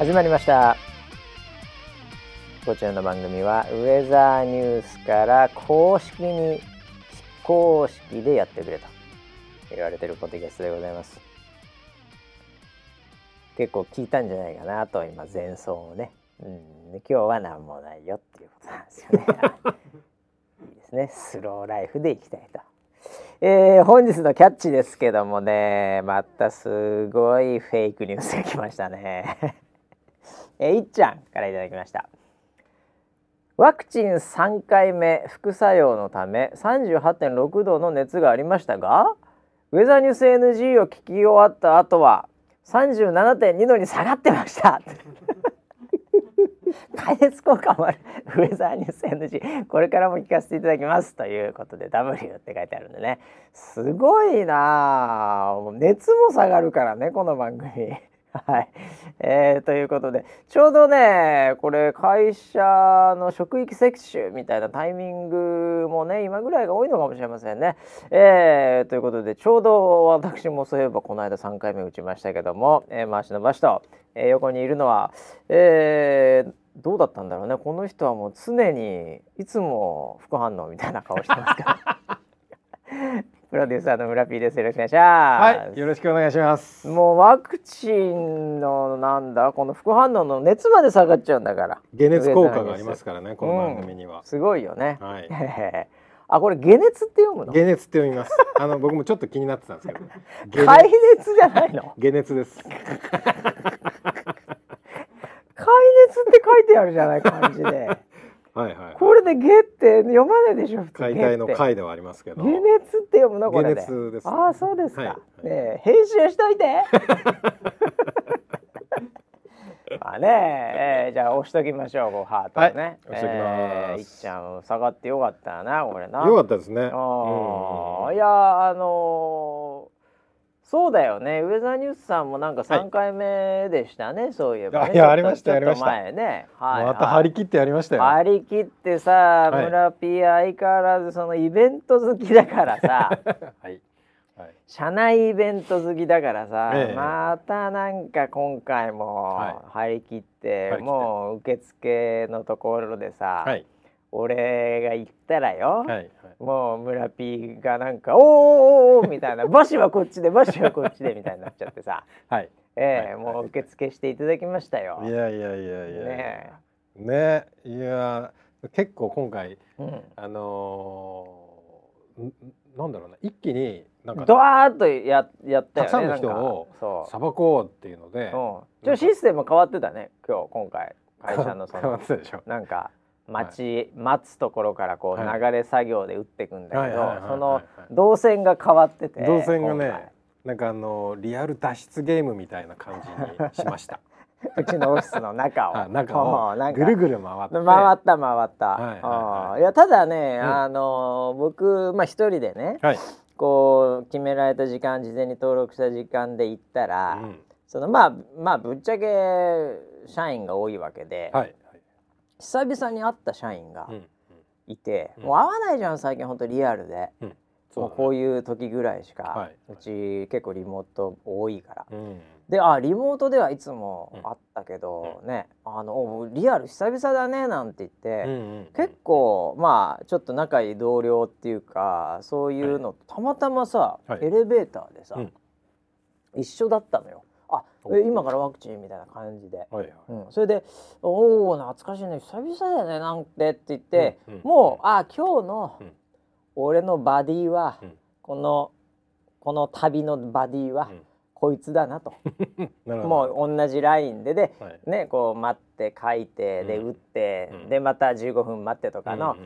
始まりました。こちらの番組はウェザーニュースから公式に非公式でやってくれと言われているポッドキャストでございます。結構聞いたんじゃないかなと、今前奏をね、今日は何もないよっていうことなんですよねいいですね、スローライフでいきたいと。本日のキャッチですけどもね、またすごいフェイクニュースが来ましたねいっちゃんからいただきました。ワクチン3回目副作用のため 38.6 度の熱がありましたが、ウェザーニュース NG を聞き終わった後は 37.2 度に下がってました解説効果もあるウェザーニュース NG これからも聞かせていただきますということで W って書いてあるんでね、すごいなぁ、熱も下がるからねこの番組はい、ということで、ちょうどねこれ会社の職域接種みたいなタイミングもね今ぐらいが多いのかもしれませんね、ということで、ちょうど私もそういえばこの間3回目打ちましたけども、回し伸ばしと、横にいるのは、どうだったんだろうね、この人はもう常にいつも副反応みたいな顔してますからプロデューサーの村 P です。よろしくお願いします。はい、よろしくお願いします。もうワクチンのなんだこの副反応の熱まで下がっちゃうんだから。解熱効果がありますからねこの番組には。すごいよね。はい、あ、これ解熱って読むの？解熱って読みます。僕もちょっと気になってたんですけど。解熱じゃないの？解熱です。解熱って書いてあるじゃない感じで。はいはいはい、これでゲって読まないでしょ普通。解体の解ではありますけど。解熱って読むのこれで。解熱です、ね。ああそうですか。はいはい、ねえ編集しといて。まあねじゃあ押しときましょう、こうハートをね。はい、押しときます。いっちゃん下がってよかったなこれな。よかったですね。いやそうだよね、ウェザーニュースさんもなんか3回目でしたね、はい、そういえば、ね、いやありました、ね、ありました、はい、また張り切ってやりましたよ。張り切ってさ、はい、村P相変わらずそのイベント好きだからさ、はいはい、社内イベント好きだからさ、またなんか今回も張り切って、はい、もう受付のところでさ、はい、俺が行ったらよ、はい、もう村 P がなんかおーみたいなバシはこっちでバシはこっちでみたいになっちゃってさはい、もう受付していただきましたよ。いやいやいやいやねいや結構今回、なんだろうな、一気になんかドワーッとやったよね。たくさんの人をさばこうっていうので、ちょっとシステム変わってたね今回会社のその変わってたでしょ。なんか待つところからこう流れ作業で打っていくんだけど、その動線が変わってて、動線がねなんかリアル脱出ゲームみたいな感じにしましたうちのオフィスの中を中をぐるぐる回った、いやただね、僕一人でね、こう決められた時間、事前に登録した時間で行ったら、そのまあぶっちゃけ社員が多いわけで、久々に会った社員がいて、もう会わないじゃん最近本当リアルで、もうこういう時ぐらいしか、うち結構リモート多いから、でリモートではいつも会ったけどね、リアル久々だねなんて言って、結構ちょっと仲いい同僚っていうかそういうの、たまたまさ、エレベーターでさ、一緒だったのよ。今からワクチンみたいな感じで、それでおお懐かしいね久々だよねなんてって言って、もう今日の俺のバディは、この旅のバディは、こいつだなともう同じラインでねこう待って書いてで打って、でまた15分待ってとかの、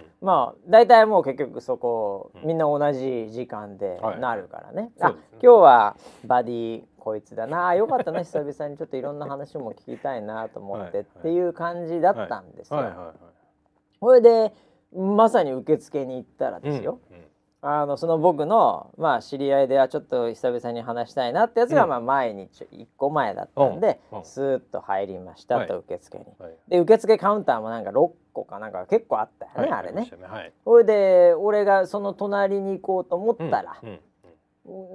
大体もう結局そこみんな同じ時間でなるからね、今日はバディこいつだな、よかったな久々にちょっといろんな話も聞きたいなと思ってっていう感じだったんですよ。それでまさに受付に行ったらですよ、その僕の、知り合いではちょっと久々に話したいなってやつが、前に1個前だったんで、スーッと入りましたと受付に、で受付カウンターもなんか6個かなんか結構あったよね、あれね。それで俺がその隣に行こうと思ったら、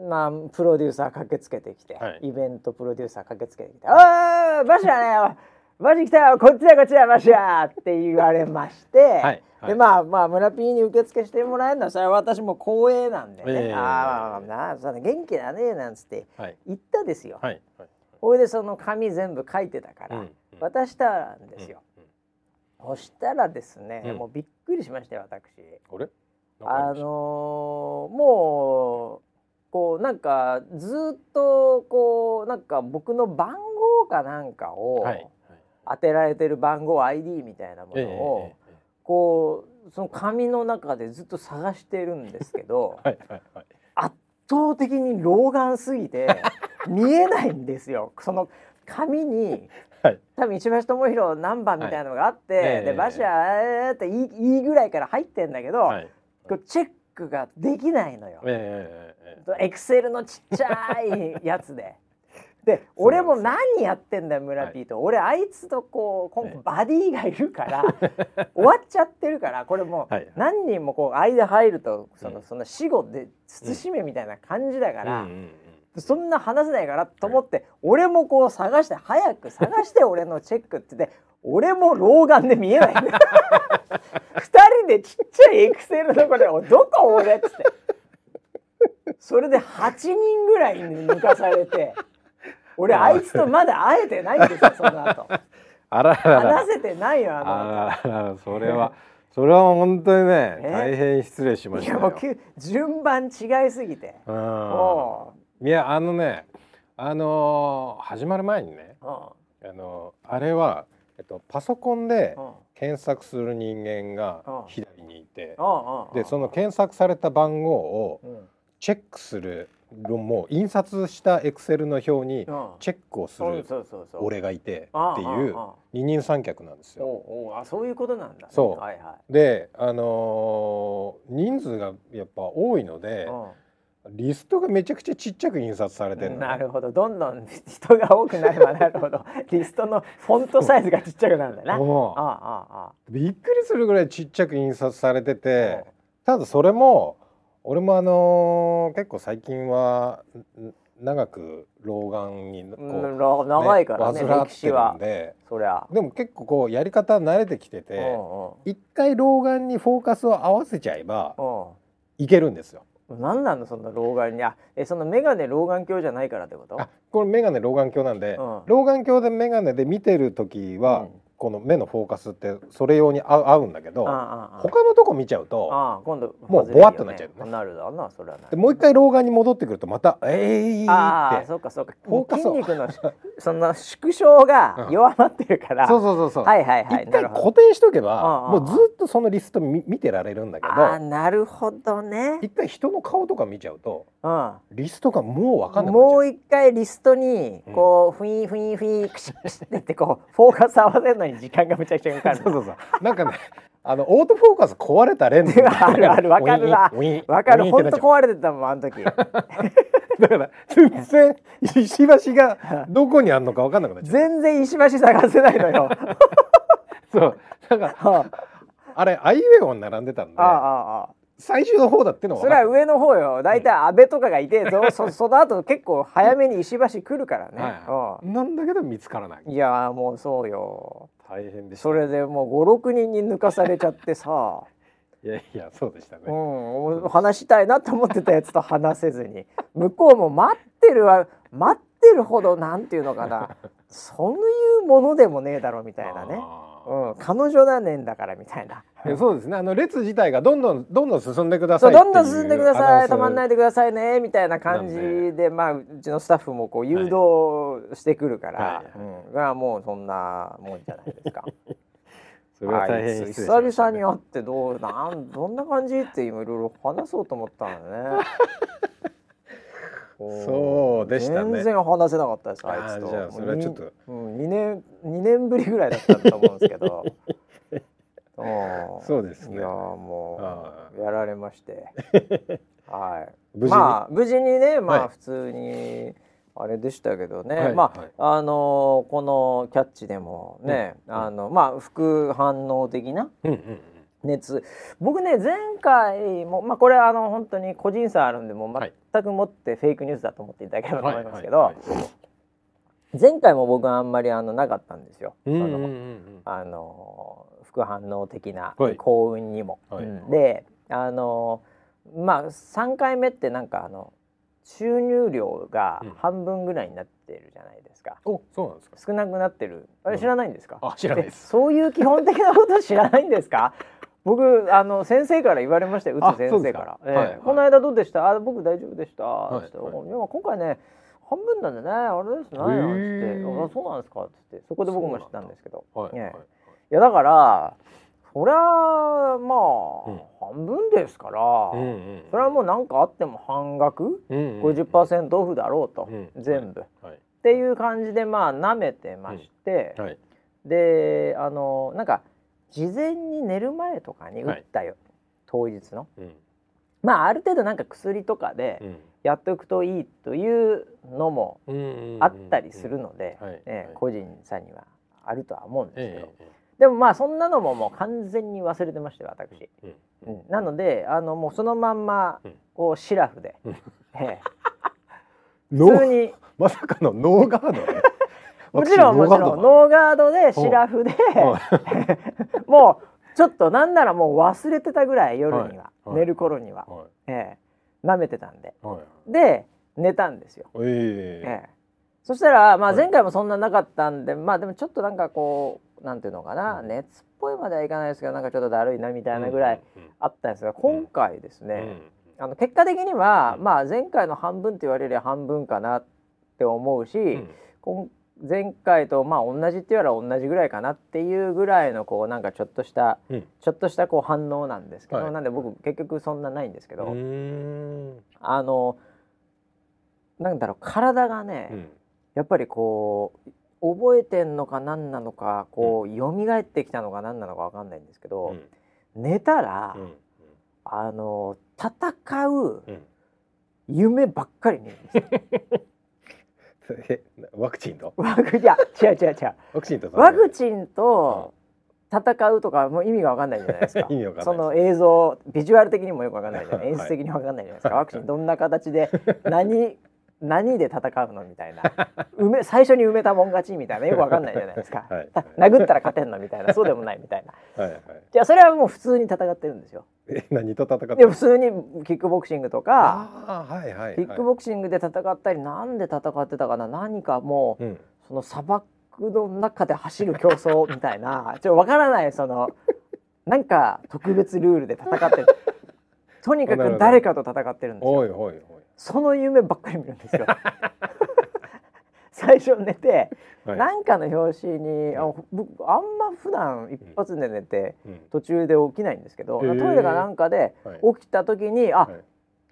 まあ、プロデューサー駆けつけてきて、はい、イベントプロデューサー駆けつけてきて、はい、おーバシだねバシ来たよこっちだこっちだバシだって言われまして、はいはい、でまあ村ピーに受付してもらえるのはそれは私も光栄なんでね、ああそれ元気だねなんつって言ったですよ、はいはい、ほいでその紙全部書いてたから渡したんですよ、うんうん、そしたらですね、うん、もうびっくりしましたよ私あれもうこうなんかずっとこうなんか僕の番号かなんかを当てられてる番号 ID みたいなものをこうその紙の中でずっと探してるんですけど圧倒的に老眼すぎて見えないんですよその紙に多分石橋智弘何番みたいなのがあってでバシャーっていいぐらいから入ってんだけどこうチェックができないのよエクセルのちっちゃいやつでで俺も何やってんだよ村ピーと、はい、俺あいつとこう今後バディがいるから、終わっちゃってるからこれもう何人もこう間入るとその死後で慎めみたいな感じだから、うん、そんな話せないからと思って、はい、俺もこう探して早く探して俺のチェックって言って俺も老眼で見えない2人でちっちゃいエクセルのこれどこ俺っつってそれで8人ぐらいに抜かされて俺あいつとまだ会えてないんですよその後あららら話せてないよあのあららそれは本当にね大変失礼しましたよいやもう順番違いすぎていやあのね始まる前にねあれは、パソコンで検索する人間が左にいてでその検索された番号を、うんチェックするもう印刷したエクセルの表にチェックをする俺がいてっていう二人三脚なんですよ。あそういうことなんだ、ね。そう、はいはい、で人数がやっぱ多いので、リストがめちゃくちゃちっちゃく印刷されてるの、ね。なるほどどんどん人が多くなればなるほどリストのフォントサイズがちっちゃくなるんだな。びっくりするぐらいちっちゃく印刷されてて、ただそれも俺も結構最近は長く老眼にこう、長いからね患ってるんでそりゃでも結構こうやり方慣れてきてて一回老眼にフォーカスを合わせちゃえばいけるんですよ。何なのそんな老眼にそのメガネ老眼鏡じゃないからってこと？これメガネ老眼鏡なんで、老眼鏡でメガネで見てる時は、この目のフォーカスってそれ用に合うんだけど、他のとこ見ちゃうと今度もうボワッとなっちゃう、ね、なるだなそれはないでもう一回老眼に戻ってくるとまたってそうかフォーカス筋肉のその縮小が弱まってるから、そうはいはいはい一回固定しとけばもうずっとそのリスト見てられるんだけど、なるほどね一回人の顔とか見ちゃうと、リストがもう分かんなくなっちゃう。もう一回リストにこうフィンフィンフィンクシクシってこうフォーカス合わせるのに時間がめちゃくちゃかかる。そうなんかねオートフォーカス壊れた例のある分かるな分かるほんと壊れてたもんあの時だから全然石橋がどこにあるのか分かんなくなっちゃう全然石橋探せないのよそうだからあれアイウェオに並んでたんで最終の方だってのは分かる。それは上の方よだいたい安倍とかがいて、その後結構早めに石橋来るからね、なんだけど見つからない。いやもうそうよ大変でした。それでもう 5,6 人に抜かされちゃってさいやそうでしたね、話したいなと思ってたやつと話せずに向こうも待ってるほどなんていうのかなそういうものでもねえだろみたいなね、彼女だねんだからみたいなそうですね列自体がどんどん進んでくださいっていうどんどん進んでください止まんないでくださいねみたいな感じで、うちのスタッフもこう誘導してくるから、もうそんなもんじゃないですかそれは大変失礼しました。久々に会ってどんな感じって今いろいろ話そうと思ったのねそうでしたね全然話せなかったですあいつと。じゃあそれはちょっと2年ぶりぐらいだったと思うんですけどそうですね。いやもうやられましてはい無事にね普通にあれでしたけどね、このキャッチでもね、副反応的な熱、僕ね前回も、まあ、これ本当に個人差あるんでもう全くもってフェイクニュースだと思っていただければと思いますけど、前回も僕はあんまりなかったんですよ、副反応的な幸運にも、はいはい、でまあ3回目ってなんか収入量が半分ぐらいになってるじゃないですか。お、そうなんですか。少なくなってる。あれ知らないんですか。あ、知らないです。そういう基本的なこと知らないんですか。僕先生から言われましたよ。打つ先生から。はい、この間どうでした。あ、僕大丈夫でした。はい、って今回ね半分なんでねあれですね。あ、そうなんですかってそこで僕も知ったんですけど。はい、ね、はい、いやだから。そりゃまあ、うん、半分ですから、うんうん、それはもう何かあっても半額、うんうんうん、50% オフだろうと、うん、全部、はいはい、っていう感じでまあなめてまして、うんはい、でなんか事前に寝る前とかに打ったよ、はい、当日の、うん、まあある程度なんか薬とかでやっとくといいというのもあったりするので、個人差にはあるとは思うんですけど。でもまあそんなのももう完全に忘れてましたよ私、うんうん、なのでもうそのまんまこうシラフで、うん普通にまさかのノーガードねもちろんノーガードでシラフでもうちょっとなんならもう忘れてたぐらい夜には、はい、寝る頃には、はい舐めてたんで、はい、で寝たんですよ、そしたらまあ前回もそんななかったんで、はい、まあでもちょっとなんかこうなんていうのかな、うん、熱っぽいまではいかないですけどなんかちょっとだるいなみたいなぐらいあったんですが、うんうんうん、今回ですね、うん、結果的には、うんまあ、前回の半分って言われれば半分かなって思うし、うん、前回とまあ同じって言われれば同じぐらいかなっていうぐらいのこうなんかちょっとした、うん、ちょっとしたこう反応なんですけど、はい、なんで僕結局そんなないんですけどなんだろう体がね、うん、やっぱりこう覚えてんのか何なのかこう蘇ってきたのか何なのか分かんないんですけど、うん、寝たら、うん、戦う夢ばっかり見るんですよワクチンと違うワクチンと戦うとかもう意味が分かんないじゃないですか。意味わかんない。その映像ビジュアル的にもよく分かんないじゃない演出的に分かんないじゃないですか、はい、ワクチンどんな形で何で戦うのみたいな最初に埋めたもん勝ちみたいなよくわかんないじゃないですか、はい、殴ったら勝てんのみたいなそうでもないみたいなはい、はい、じゃあそれはもう普通に戦ってるんですよ。何と戦ってるの？普通にキックボクシングとかあ、はいはいはい、キックボクシングで戦ったりなんで戦ってたかな何かもう、うん、その砂漠の中で走る競争みたいなちょっとわからないそのなんか特別ルールで戦ってるとにかく誰かと戦ってるんですよ。おいおいおいその夢ばっかり見るんですよ最初寝て何、はい、かの表紙に僕あんま普段一発で寝て、うん、途中で起きないんですけど、トイレかなんかで起きた時に、はい、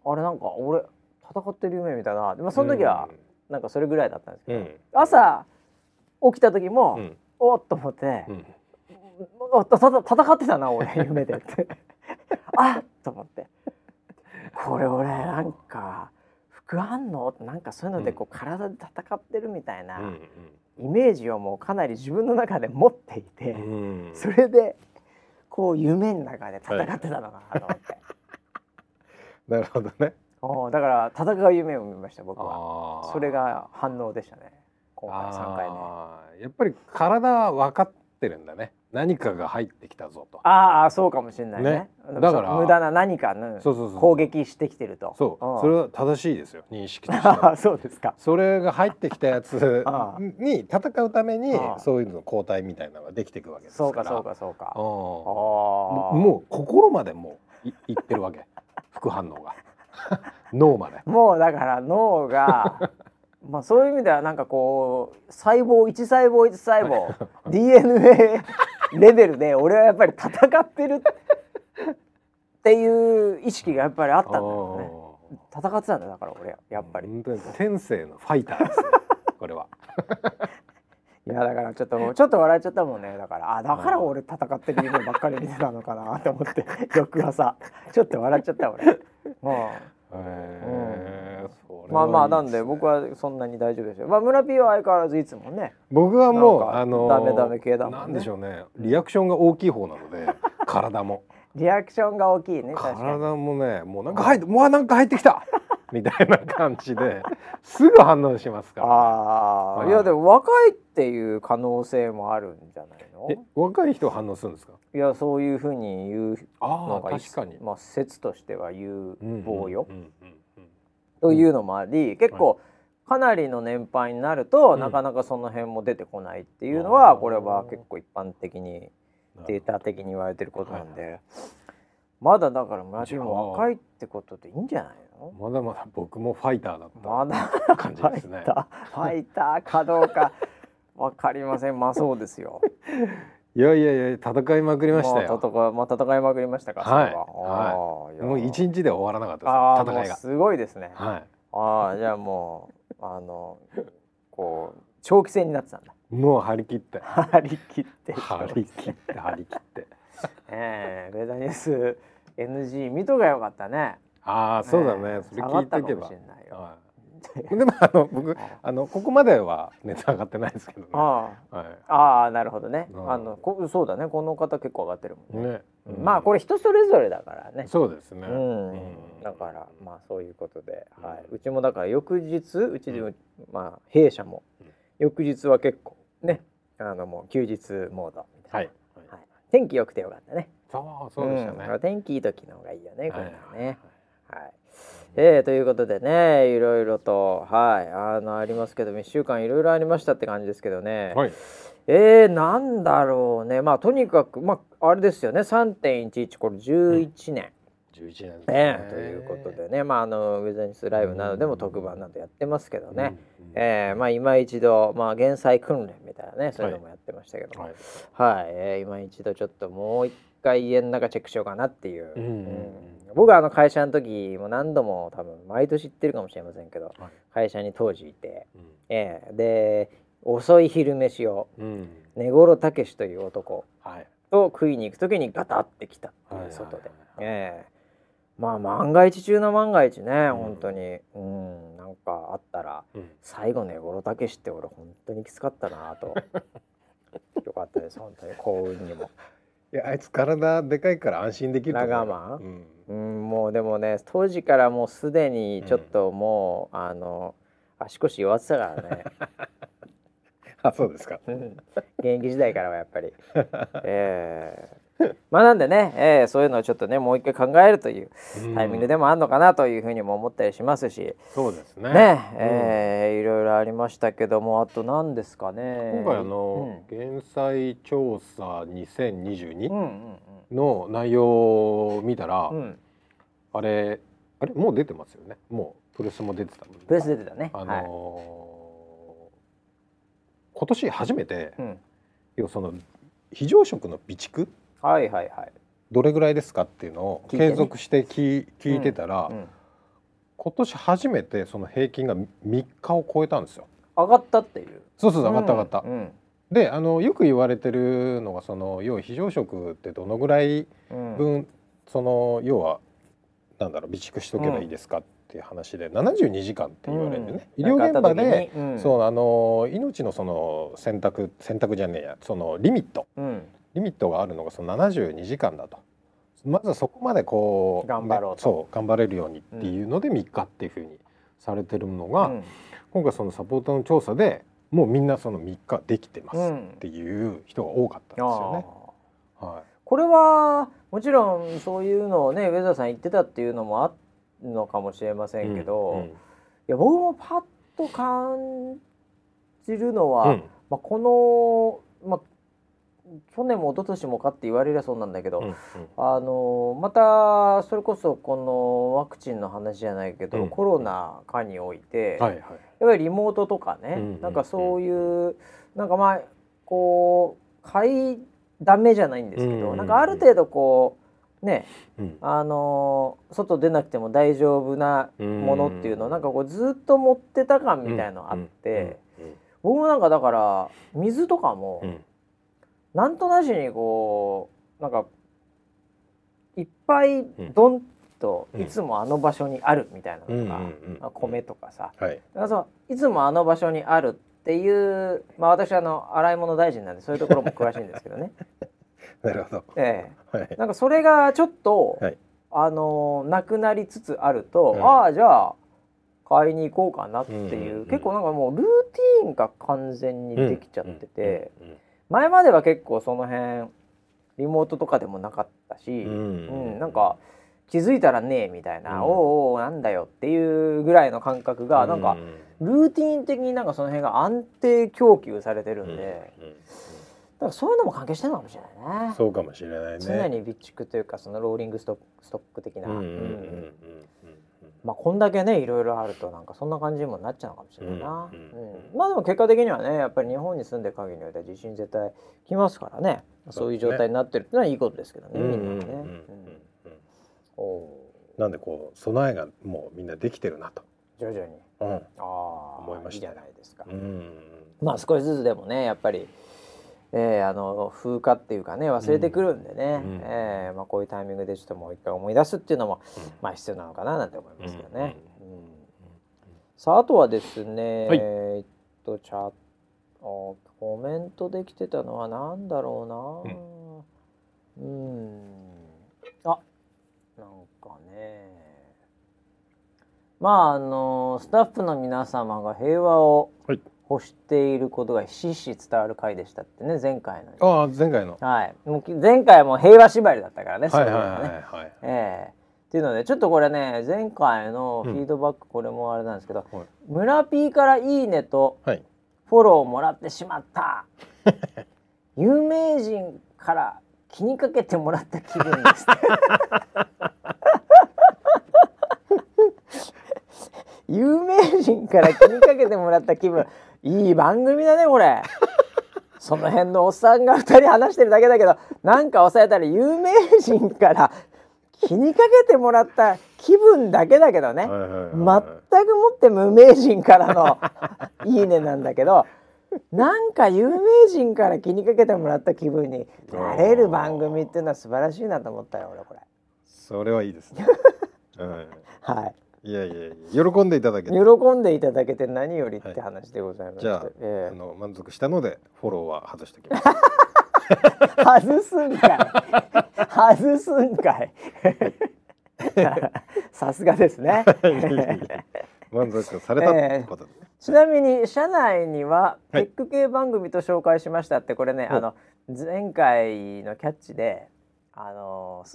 あれなんか俺戦ってる夢見たな、まあ、その時はなんかそれぐらいだったんですけど、うん、朝起きた時も、うん、おっと思って、うん、戦ってたな俺夢でってあっと思ってこれ俺なんか副反応なんかそういうのでこう体で戦ってるみたいなイメージをもうかなり自分の中で持っていて、それでこう夢の中で戦ってたのかなと思って、はい、なるほどね。だから戦う夢を見ました僕は。それが反応でしたね今回3回目。やっぱり体は分かってるんだね何かが入ってきたぞと。ああそうかもしれない ねだから無駄な何かの攻撃してきてると。そう、うん、それは正しいですよ認識としてはそうですか。それが入ってきたやつに戦うためにそういうの抗体みたいなのができていくわけですから。そうかもう心までもういってるわけ副反応が脳までもうだから脳がまあそういう意味ではなんかこう細胞1細胞1細胞DNA レベルで俺はやっぱり戦ってるっていう意識がやっぱりあったんだよね。戦ってたんだだから俺やっぱり本当に天性のファイターですねこれは。いやだからちょっと笑っちゃったもんね。だからだから俺戦ってる夢ばっかり見てたのかなと思って翌朝ちょっと笑っちゃった俺もう。まあなんで僕はそんなに大丈夫ですよ。まあ村 P は相変わらずいつもね。僕はもうダメ系だもんね。なんでしょうねリアクションが大きい方なので体もリアクションが大きいね。確かに体もね、もうなんか入って、もうなんか入ってきたみたいな感じですぐ反応しますから、ね。ああ、いやでも若いっていう可能性もあるんじゃないの？え、若い人は反応するんですか？いや、そういうふうに言うのが、確かに、まあ説としては有望よ、というのもあり、結構、はい、かなりの年配になると、うん、なかなかその辺も出てこないっていうのは、これは結構一般的にデータ的に言われてることなんで、はい、まだだからマジも若いってことでいいんじゃないの？まだまだ僕もファイターだった、まだ感じですね。ファイターかどうかわかりません。まあそうですよ。いやいやいや、戦いまくりましたよ。戦いまくりましたか。はい。はい、もう一日で終わらなかったです。戦いがすごいですね。はい。ああ、じゃあもう。こう長期戦になってたんだ。もう張り切ってウェザーニュース NG 見とがよかったね。ああ、そうだね、それ聞いておけば。でも僕ここまではネタ上がってないですけどね。ああ、なるほどね。そうだね、この方結構上がってるもんね。まあこれ人それぞれだからね。そうですね。だからまあそういうことで、うちもだから翌日、うちでまあ弊社も翌日は結構ね、もう休日モードみたいな。天気良くてよかったね。そうでしたね。天気いい時の方がいいよね、これね。はい、ということでね、いろいろと、はい、ありますけど、1週間いろいろありましたって感じですけどね、はい、なんだろうね、まあとにかく、まああれですよね、3.11 これ11年、11年ですね、ということでね、まあウェザーニュースライブなどでも特番などやってますけどね、まあ今一度、まあ減災訓練みたいなね、そういうのもやってましたけど、はい、今一度ちょっともう一回家の中チェックしようかなっていう。僕は会社の時も何度も多分毎年行ってるかもしれませんけど、はい、会社に当時いて、で遅い昼飯を根頃武史という男と食いに行く時にガタってきたっていう外で、まあ万が一中の万が一ね、本当になんかあったら、最後根頃武史って俺本当にきつかったなとよかったです、本当に幸運にも。いや、あいつ体でかいから安心できると思う。ラガマン、もうでもね、当時からもうすでにちょっともう、足腰弱ってたからね。あ、そうですか。現役時代からはやっぱり。まあなんでね、そういうのをちょっとね、もう一回考えるというタイミングでもあるのかなというふうにも思ったりしますし、そうですね。ね、いろいろありましたけども、あと何ですかね。今回減災調査2022の内容を見たら、あれもう出てますよね。もうプレスも出てた。プレス出てたね。今年初めて、要その非常食の備蓄。はいはいはい、どれぐらいですかっていうのを継続して聞いてたら、今年初めてその平均が3日を超えたんですよ。上がったっていう。そう上がった、でよく言われてるのが、その要は非常食ってどのぐらい分、その要はなんだろう、備蓄しとけばいいですかっていう話で、72時間って言われてね、医療現場で、そう命のその選択じゃねえや、そのリミットがあるのがその72時間だと。まずはそこまでこう頑張ろうと、そう頑張れるようにっていうので3日っていうふうにされてるのが、今回そのサポートの調査でもうみんなその3日できてますっていう人が多かったんですよね。はい、これはもちろんそういうのをね、ウェザーさん言ってたっていうのもあるのかもしれませんけど、いや僕もパッと感じるのは、まあ、この、まあ去年も一昨年もかって言われりゃそうなんだけど、またそれこそこのワクチンの話じゃないけど、コロナ禍において、やっぱりリモートとかね、なんかそういうなんかまあこう買いだめじゃないんですけど、なんかある程度こうね、外出なくても大丈夫なものっていうのをなんかこうずっと持ってた感みたいなのあって、僕もなんかだから水とかも、なんとなしにこうなんかいっぱいドンといつもあの場所にあるみたいなのとか、米とかさ、だからいつもあの場所にあるっていう、まあ私洗い物大臣なんでそういうところも詳しいんですけどねなるほど、はい、なんかそれがちょっと、はい、なくなりつつあると、うん、ああじゃあ買いに行こうかなっていう、うんうん、結構なんかもうルーティーンが完全にできちゃってて、うんうんうん、前までは結構その辺リモートとかでもなかったし、うんうんうん、なんか気づいたらねえみたいな、うん、おおなんだよっていうぐらいの感覚が、うん、なんかルーティーン的になんかその辺が安定供給されてるんで、うんうんうん、だからそういうのも関係してるのかもしれないね。そうかもしれないね。常に備蓄というかそのローリングストック的な、うんうんうんうん、まあこんだけねいろいろあるとなんかそんな感じにもなっちゃうのかもしれないな、うんうんうん、まあでも結果的にはねやっぱり日本に住んでる限りにおいては地震絶対来ますからね、そういう状態になってるってのはいいことですけどね、みんなね、うんうんうんなんでこう備えがもうみんなできてるなと徐々に、うん、思いました、ね、いいじゃないですか、うん、まあ少しずつでもねやっぱり、風化っていうかね忘れてくるんでね、うんまあ、こういうタイミングでちょっともう一回思い出すっていうのも、うんまあ、必要なのかななんて思いますけどね、うんうん、さああとはですね、はい、チャットコメントできてたのはなんだろうな、うん、あなんかねまあスタッフの皆様が平和を欲していることがひしひし伝わる回でしたってね前回の、ああ前回の、はい、もう前回も平和縛りだったからね、はいはいはいはい、っていうのでちょっとこれね前回のフィードバックこれもあれなんですけど、うんはい、村 P からいいねとフォローをもらってしまった、はい、有名人から気にかけてもらった気分です有名人から気にかけてもらった気分いい番組だねこれその辺のおっさんが2人話してるだけだけどなんか抑えたら有名人から気にかけてもらった気分だけだけどね、はいはいはいはい、全くもって無名人からのいいねなんだけどなんか有名人から気にかけてもらった気分になれる番組っていうのは素晴らしいなと思ったよ俺これ。それはいいですね、うん、はい。いやいや喜んでいただけて何よりって話でございました、はい、じゃあ、満足したのでフォローは外しておきます外すんかい外すんかいさすがですね満足されたってことです、ちなみに社内にはテック系番組と紹介しましたって、はい、これね前回のキャッチで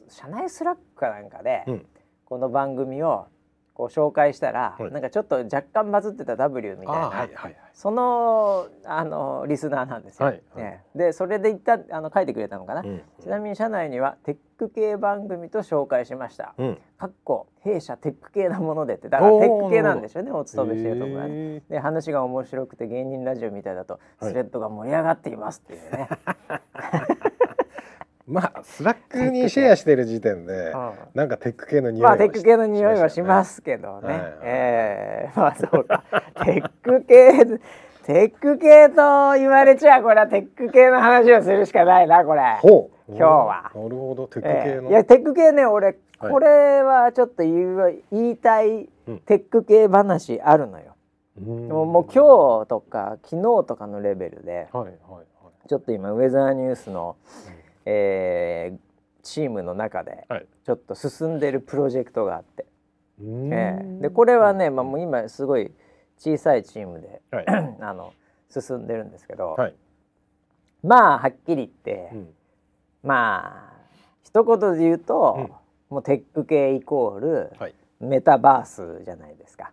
社内スラックかなんかで、うん、この番組をこう紹介したら、はい、なんかちょっと若干バズってた W みたいな、はいはいはい、その、リスナーなんですよ、はいはいね、でそれで一旦書いてくれたのかな、うん、ちなみに社内にはテック系番組と紹介しました、うん、かっこ弊社テック系なものでって、だからテック系なんでしょうねお勤めしてるところが、ね、で話が面白くて芸人ラジオみたいだとスレッドが盛り上がっていますっていうね、はいまあスラックにシェアしてる時点でなんかテック系の匂いは、まあ、テック系の匂いはしますけどね、はいはいはい、まあそうかテック系と言われちゃうこれはテック系の話をするしかないなこれほう今日は。なるほどテック系の、いやテック系ね俺これはちょっと言いたいテック系話あるのよ、うん、もう今日とか昨日とかのレベルで、はいはいはい、ちょっと今ウェザーニュースの、チームの中でちょっと進んでるプロジェクトがあって、でこれはね、まあ、もう今すごい小さいチームで、はい、進んでるんですけど、はい、まあはっきり言って、うん、まあ一言で言うと、うん、もうテック系イコール、はい、メタバースじゃないですか。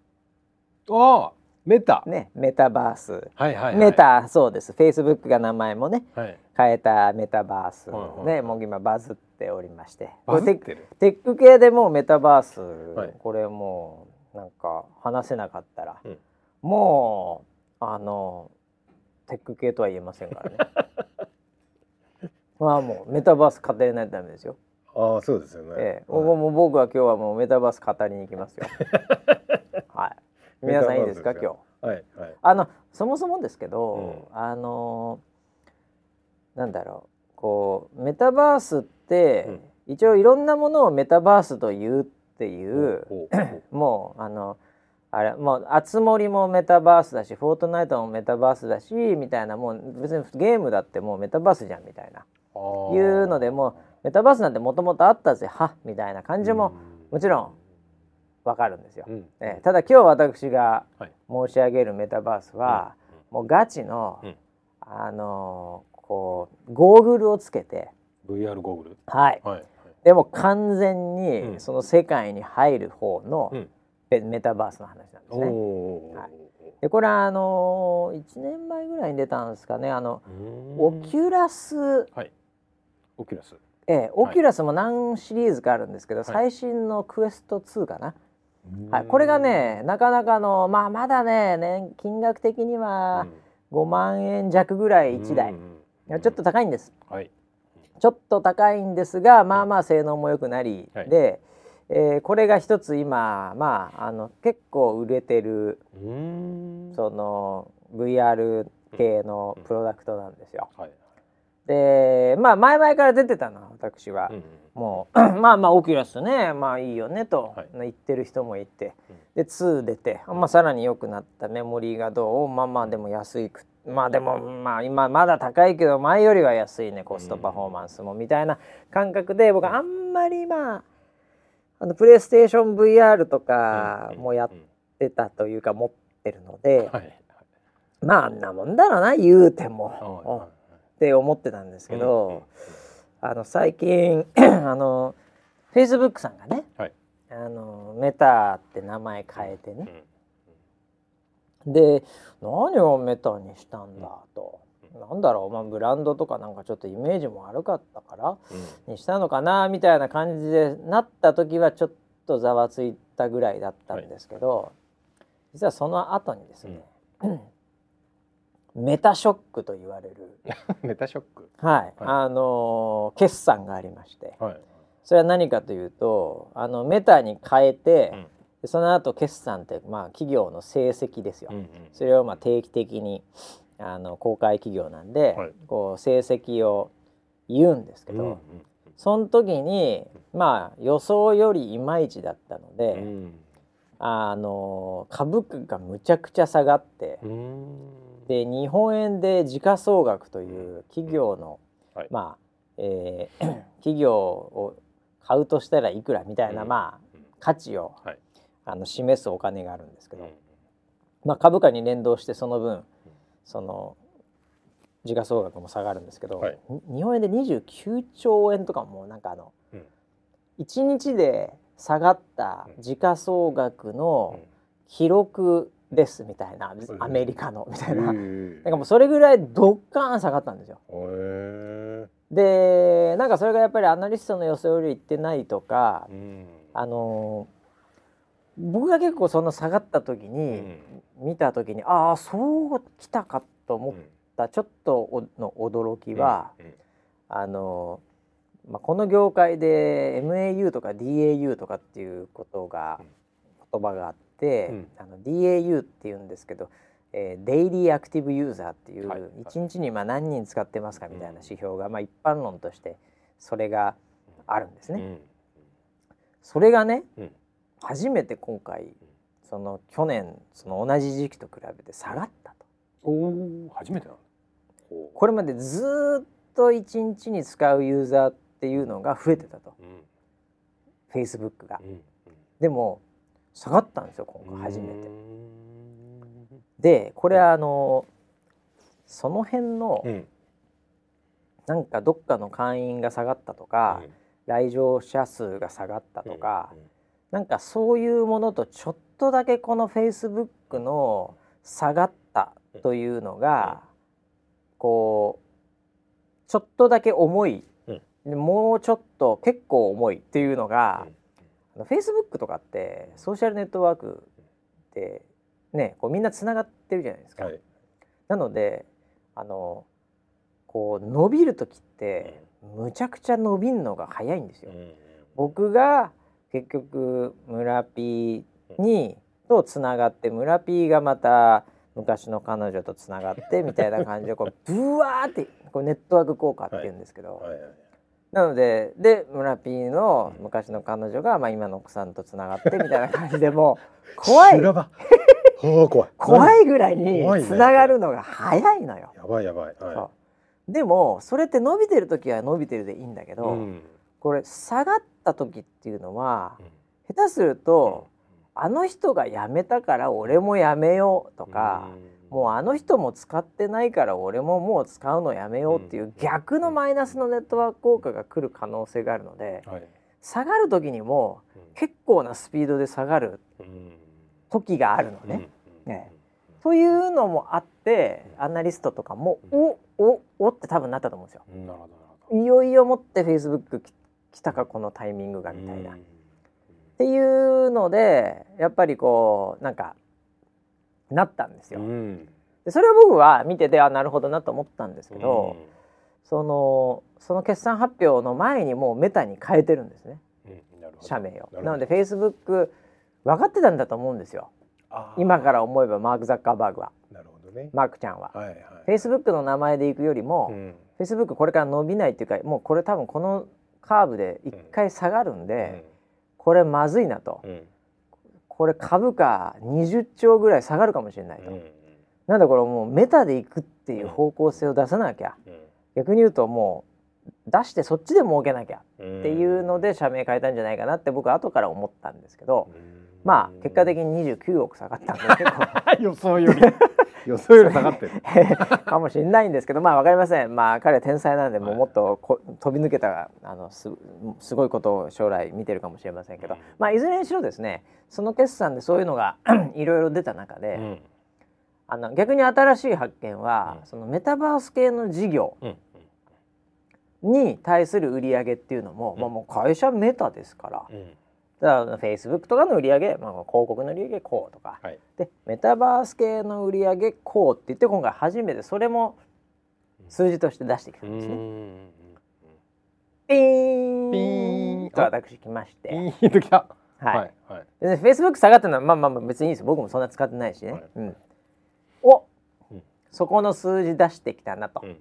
ああメタ、ね、メタバース、はいはいはい、メタそうです Facebook が名前もね、はい、変えたメタバース、はいはい、ねもう今バズっておりまして、バズってるテック系でもうメタバース、はい、これもうなんか話せなかったら、うん、もうテック系とは言えませんからねまあもうメタバース語れないとダメですよ。ああそうですよね、もう僕は今日はもうメタバース語りに行きますよはい皆さんいいですか今日、はいはい、そもそもですけど、うん、なんだろうこうメタバースって、うん、一応いろんなものをメタバースというっていう、うん、もうあれもうあつ森もメタバースだしフォートナイトもメタバースだしみたいな、もう別にゲームだってもうメタバースじゃんみたいな、いうので、もうメタバースなんてもともとあったぜはみたいな感じももちろんわかるんですよ、うんただ今日私が申し上げるメタバースは、うん、もうガチの、うん、こうゴーグルをつけて VR ゴーグル、はい、はい、でも完全にその世界に入る方の、うんメタバースの話なんですね。はい、でこれは1年前ぐらいに出たんですかね。オキュラス、はい、オキュラス、オキュラスも何シリーズかあるんですけど、はい、最新のクエスト2かな。はい、これがねなかなかのまあまだ ね金額的には5万円弱ぐらい1台、ちょっと高いんです、はい。ちょっと高いんですがまあまあ性能も良くなり、はい、で。これが一つ今、まあ、結構売れてるその VR 系のプロダクトなんですよ。はい、でまあ前々から出てたの私は、もうまあまあオキュラスねまあいいよねと言ってる人もいて、で2出て、まあ、さらに良くなったメモリーがどうまあまあでも安いくまあでもまあ今まだ高いけど前よりは安いねコストパフォーマンスもみたいな感覚で僕あんまりまあプレイステーション VR とかもやってたというか持ってるので、まああんなもんだろうな言うてもって思ってたんですけど、最近Facebook さんがね、メタって名前変えてね、で何をメタにしたんだと。なんだろう、まあ、ブランドとかなんかちょっとイメージも悪かったからにしたのかなみたいな感じでなった時はちょっとざわついたぐらいだったんですけど、はい、実はその後にですね、メタショックと言われるメタショック、はい、決算がありまして、はい、それは何かというとメタに変えて、その後決算って、まあ、企業の成績ですよ、それをまあ定期的に公開企業なんで、はい、こう成績を言うんですけど、その時にまあ予想よりいまいちだったので、株価がむちゃくちゃ下がって、で日本円で時価総額という企業の、まあ、企業を買うとしたらいくらみたいな、まあ価値を、示すお金があるんですけど、まあ、株価に連動してその分その時価総額も下がるんですけど、はい、日本円で29兆円とかもなんか1日で下がった時価総額の記録ですみたいな、アメリカのみたいな、なんかもうそれぐらいドッカーン下がったんですよ。でなんかそれがやっぱりアナリストの予想よりいってないとか、僕が結構その下がった時に、見た時にああそうきたかと思った、ちょっとの驚きは、この業界で MAU とか DAU とかっていうことが、言葉があって、DAU っていうんですけど、デイリーアクティブユーザーっていう、1日にまあ何人使ってますかみたいな指標が、まあ、一般論としてそれがあるんですね。それがね、初めて今回その去年その同じ時期と比べて下がったと。初めてなの。これまでずっと1日に使うユーザーっていうのが増えてたと、Facebook が、でも下がったんですよ今回初めて。でこれはその辺の、なんかどっかの会員が下がったとか、来場者数が下がったとか、なんかそういうものとちょっとだけこの Facebook の下がったというのが、こうちょっとだけ重い、もうちょっと結構重いっていうのが、Facebook とかってソーシャルネットワークってね、こうみんなつながってるじゃないですか、なのでこう伸びる時ってむちゃくちゃ伸びんのが早いんですよ。僕が結局村 P にとつながって、村 P がまた昔の彼女とつながってみたいな感じで、こうブワーってこうネットワーク効果って言うんですけど、なので村 P の昔の彼女がまあ今の奥さんとつながってみたいな感じで、もう怖い怖いぐらいにつながるのが早いのよ。やばいやばい。でもそれって伸びてる時は伸びてるでいいんだけど、うん、これ下がった時っていうのは、うん、下手すると、うん、あの人が辞めたから俺も辞めようとか、うん、もうあの人も使ってないから俺ももう使うのやめようっていう逆のマイナスのネットワーク効果が来る可能性があるので、はい、下がる時にも結構なスピードで下がる時があるのね、うん、ね、というのもあってアナリストとかも、うん、おって多分なったと思うんですよ。なるほど。いよいよもって Facebook 来たかこのタイミングがみたいな、うん、っていうのでやっぱりこうなんかなったんですよ、うん、でそれを僕は見ててあなるほどなと思ったんですけど、うん、その決算発表の前にもうメタに変えてるんですね、うん、なるほど、社名を。 なので Facebook 分かってたんだと思うんですよ、今から思えばマーク・ザッカーバーグは。なるほど、ね、マークちゃんは、はいはい、Facebook の名前でいくよりも、うん、Facebook これから伸びないっていうかもうこれ多分このカーブで一回下がるんで、うん、これまずいなと、うん、これ株価20兆ぐらい下がるかもしれないと、うん、なんだこれもうメタでいくっていう方向性を出さなきゃ、うん、逆に言うともう出してそっちで儲けなきゃっていうので社名変えたんじゃないかなって僕は後から思ったんですけど、うんまあ結果的に29億下がったんで結構予想より下がってるかもしれないんですけど、まあわかりません。まあ彼は天才なんで、はい、もっと飛び抜けたすごいことを将来見てるかもしれませんけど、うん、まあいずれにしろですね、その決算でそういうのがいろいろ出た中で、うん、逆に新しい発見は、うん、そのメタバース系の事業に対する売り上げっていうのも、うんまあ、もう会社メタですから。うんFacebook とかの売り上げ、まあ、広告の売り上げこうとか、はい、でメタバース系の売り上げこうって言って今回初めてそれも数字として出してきたんですね。ピーン、ピーンと私来まして、ピーンと来た、はいはいはい、で Facebook 下がったのは、まあ、まあまあ別にいいですよ、僕もそんな使ってないしね、はいうん、お、うん、そこの数字出してきたなと、うん、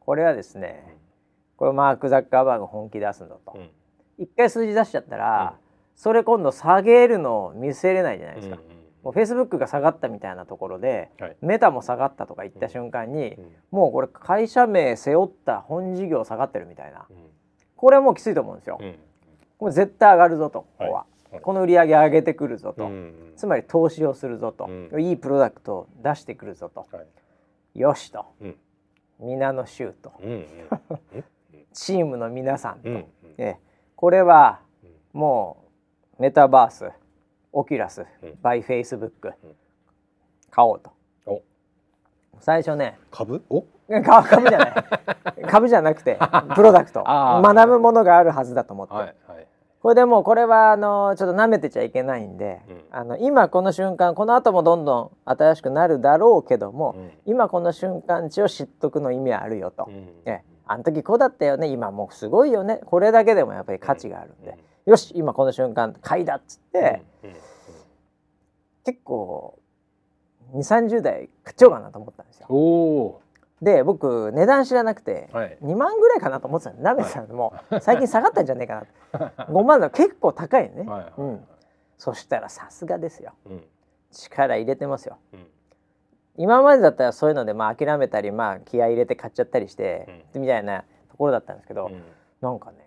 これはですね、うん、これマーク・ザッカーバーグ本気出すのと、うん、一回数字出しちゃったら、うんそれ今度下げるのを見せれないじゃないですか、うんうん、もう Facebook が下がったみたいなところで、はい、メタも下がったとか言った瞬間に、うんうん、もうこれ会社名背負った本事業下がってるみたいな、うん、これはもうきついと思うんですよ、うん、これ絶対上がるぞと、ここは、はい、この売り上げ上げてくるぞと、うん、つまり投資をするぞと、うん、いいプロダクトを出してくるぞと、はい、よしと、うん、皆の衆と、うん、チームの皆さんと、うん、これはもうメタバース、オキュラス、バイフェイスブック、買おうと。お最初ね、株じゃない株じゃなくてプロダクト学ぶものがあるはずだと思って、はいはい、これでもうこれはちょっとなめてちゃいけないんで、うん、今この瞬間、この後もどんどん新しくなるだろうけども、うん、今この瞬間値を知っとくの意味あるよと、うんあの時こうだったよね、今もうすごいよね、これだけでもやっぱり価値があるんで、うんよし今この瞬間買いだっつって、うんうんうん、結構 20,30 代買っちゃおうかなと思ったんですよ。おで僕値段知らなくて、はい、2万ぐらいかなと思ってたんで、なべさんもう最近下がったんじゃねえかなと5万の結構高いね、はいはいうん、そしたらさすがですよ、うん、力入れてますよ、うん、今までだったらそういうので、まあ、諦めたり、まあ、気合い入れて買っちゃったりして、うん、みたいなところだったんですけど、うん、なんかね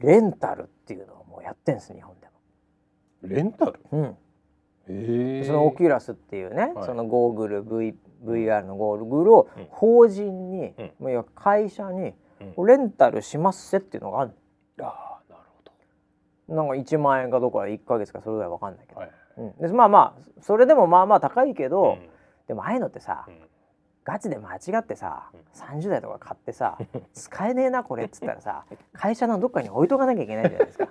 レンタルっていうのをもうやってんです、日本でも。レンタル？うん。そのオキュラスっていうね、はい、そのゴーグル、VR のゴーグルを法人に、うん、もう要は会社にレンタルしますせっていうのがある。うん、ああ、なるほど。なんか1万円かどこか1ヶ月かそれぐらい分かんないけど。はいうん、でまあまあそれでもまあまあ高いけど、うん、でもああいうのってさ、うん、ガチで間違ってさ30代とか買ってさ使えねえなこれっつったらさ会社のどっかに置いとかなきゃいけないじゃないですか。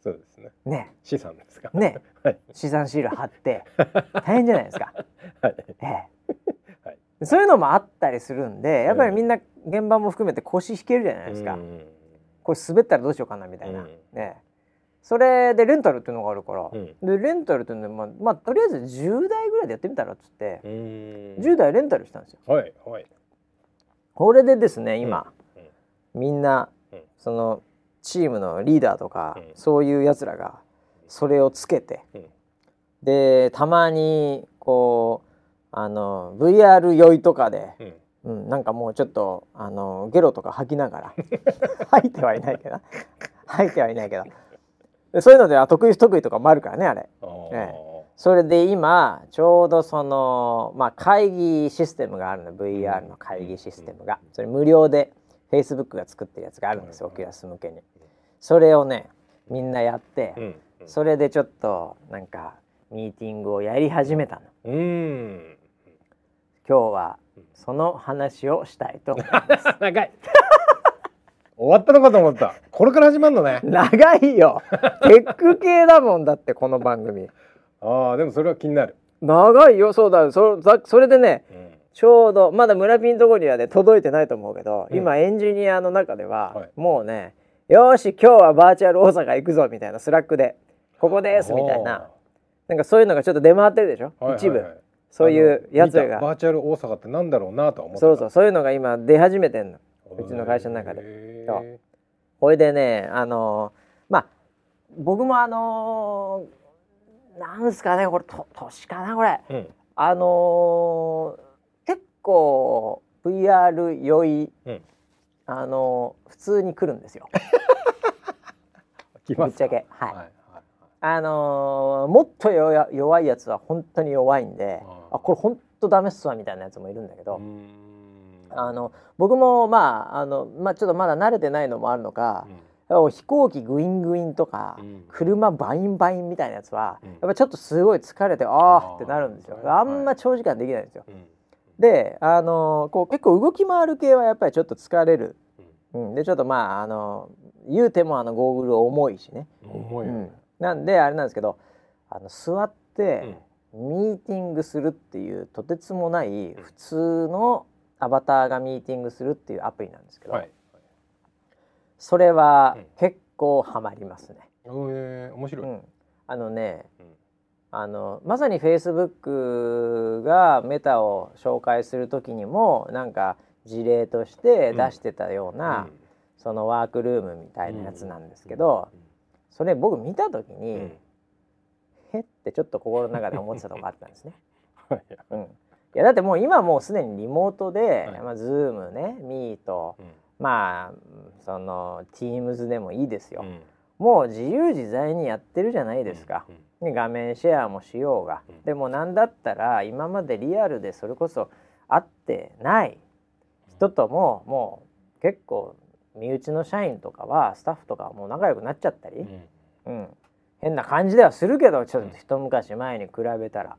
そうです ね資産ですかね、はい、資産シール貼って大変じゃないですか、はいはい、そういうのもあったりするんでやっぱりみんな現場も含めて腰引けるじゃないですか、うん、これ滑ったらどうしようかなみたいな、うんね、それでレンタルっていうのがあるから、うん、でレンタルっていうので、まあ、とりあえず10代ぐらいでやってみたらっつって10代レンタルしたんですよ、はいはい、これでですね今、うん、みんな、うん、そのチームのリーダーとか、うん、そういうやつらがそれをつけて、うん、でたまにこうVR酔いとかで、うん、うん、なんかもうちょっとゲロとか吐きながら吐いてはいないけどそういうので得意不得意とかもあるからねあれ、それで今ちょうどその、まあ、会議システムがあるの VR の会議システムが、それ無料で Facebook が作ってるやつがあるんですよ、オキュラス向けに。それをねみんなやって、それでちょっとなんかミーティングをやり始めたの。今日はその話をしたいと思います。長い。終わったのかと思った。これから始まるのね。長いよ。テック系だもんだってこの番組。ああ、でもそれは気になる。長いよ。そうだ。それでね、ちょうどまだ村ピンとこにはね届いてないと思うけど、今エンジニアの中では、もうね、よし今日はバーチャル大阪行くぞみたいなスラックでここですみたいな、なんかそういうのがちょっと出回ってるでしょ。一部。そういうやつがバーチャル大阪ってなんだろうなとは思ってた。そういうのが今出始めてんの、うちの会社の中で。そう。これでね、まあ僕もなんすかねこれ年かなこれ、結構 VR 酔い、普通に来るんですよ。ぶっちゃけ、はい。もっと弱いやつは本当に弱いんで、あこれ本当ダメっすわみたいなやつもいるんだけど、僕もまあちょっとまだ慣れてないのもあるのか、飛行機グイングインとか、車バインバインみたいなやつは、やっぱちょっとすごい疲れてあーってなるんですよ。あんま長時間できないんですよ。で、こう結構動き回る系はやっぱりちょっと疲れる。でちょっとまあ言うてもゴーグル重いしね。重いよね。なんであれなんですけど、座ってミーティングするっていうとてつもない普通のアバターがミーティングするっていうアプリなんですけど、それは結構ハマりますね。面白い。まさに Facebook がメタを紹介する時にもなんか事例として出してたような、そのワークルームみたいなやつなんですけど、それ僕見た時に、へってちょっと心の中で思ってたとこあったんですね。いやだってもう今もうすでにリモートで、Zoom ね、Meet、まあその Teams でもいいですよ、もう自由自在にやってるじゃないですか、画面シェアもしようが、でもなんだったら今までリアルでそれこそ会ってない人とも、もう結構身内の社員とかはスタッフとかはもう仲良くなっちゃったり、変な感じではするけど、ちょっと一昔前に比べたら、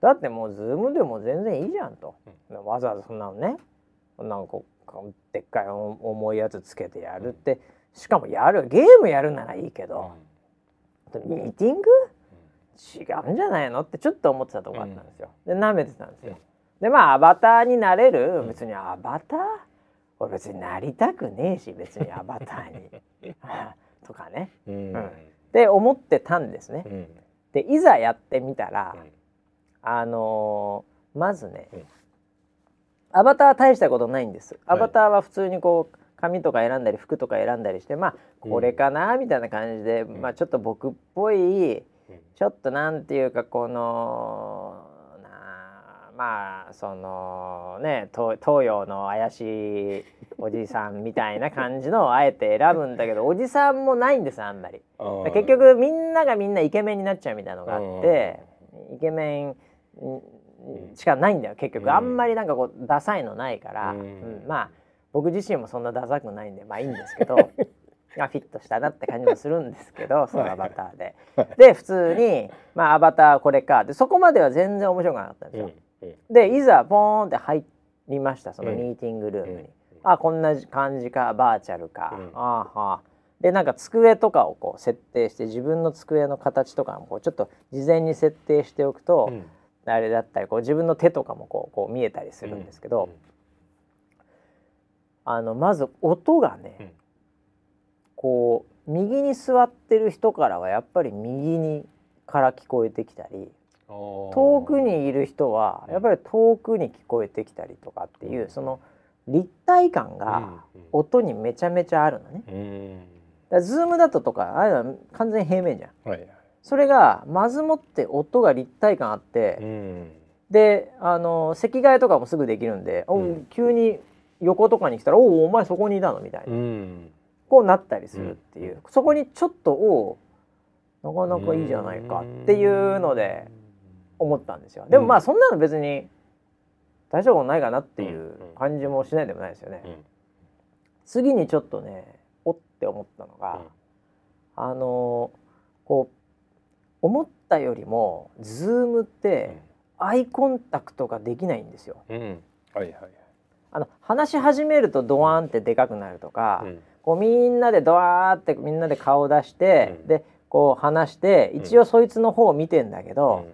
だってもうズームでも全然いいじゃんと、わざわざそんなのね、なんかでっかい重いやつつけてやるって、しかもゲームやるならいいけど、ミーティング違うんじゃないのってちょっと思ってたとこあったんですよ。で舐めてたんですよ。でまあアバターになれる、別にアバター俺別になりたくねえし、別にアバターにとかね、って思ってたんですね。でいざやってみたら、まずね、アバターは大したことないんです。アバターは普通にこう髪とか選んだり服とか選んだりして、まあこれかなみたいな感じで、まあちょっと僕っぽい、ちょっとなんていうかこのまあそのね、東洋の怪しいおじさんみたいな感じのをあえて選ぶんだけど、おじさんもないんですあんまり。結局みんながみんなイケメンになっちゃうみたいなのがあって、イケメンしかないんだよ結局。あんまりなんかこうダサいのないから、まあ僕自身もそんなダサくないんでまあいいんですけどフィットしたなって感じもするんですけど、そのアバターで。で普通にまあアバターこれかで、そこまでは全然面白くなかったんですよ。でいざポーンって入りました、そのミーティングルームに。あこんな感じか、バーチャルか、でなんか机とかをこう設定して、自分の机の形とかもこうちょっと事前に設定しておくと、あれだったりこう自分の手とかもこう見えたりするんですけど、まず音がね、こう右に座ってる人からはやっぱり右から聞こえてきたり、遠くにいる人はやっぱり遠くに聞こえてきたりとかっていう、その立体感が音にめちゃめちゃあるのね。だからズームだとかあれは完全平面じゃん。それがまずもって音が立体感あって、で席替えとかもすぐできるんで、うん、急に横とかに来たら「お前そこにいたの?」みたいな、うん、こうなったりするっていう、うん、そこにちょっとなかなかいいじゃないかっていうので思ったんですよ。でもまあそんなの別に大したことないかなっていう感じもしないでもないですよね。うん、次にちょっとねおって思ったのが、うん、こう思ったよりも Zoom ってアイコンタクトができないんですよ。うん、はいはい。話し始めるとドワーンってでかくなるとか、うん、こうみんなでドワーってみんなで顔出して、うん、でこう話して一応そいつの方を見てんだけど、うん、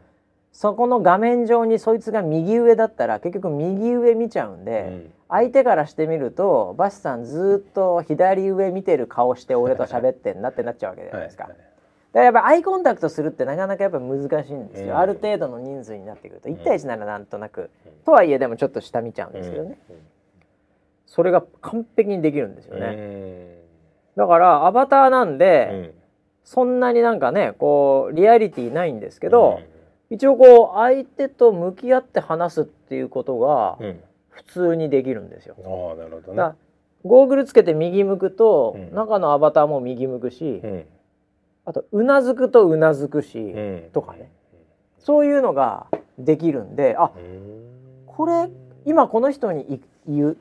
そこの画面上にそいつが右上だったら結局右上見ちゃうんで、うん、相手からしてみるとバシさんずっと左上見てる顔して俺と喋ってんなってなっちゃうわけじゃないですか。はいはい、だからやっぱアイコンタクトするってなかなかやっぱ難しいんですよ。ある程度の人数になってくると1対1ならなんとなく、とはいえでもちょっと下見ちゃうんですけどね、それが完璧にできるんですよね。だからアバターなんでそんなになんかねこうリアリティないんですけど、一応こう相手と向き合って話すっていうことが普通にできるんですよ。ああなるほどね。ゴーグルつけて右向くと中のアバターも右向くし、あとうなずくとうなずくし、うん、とかね、そういうのができるんで、あ、これ今この人に言う、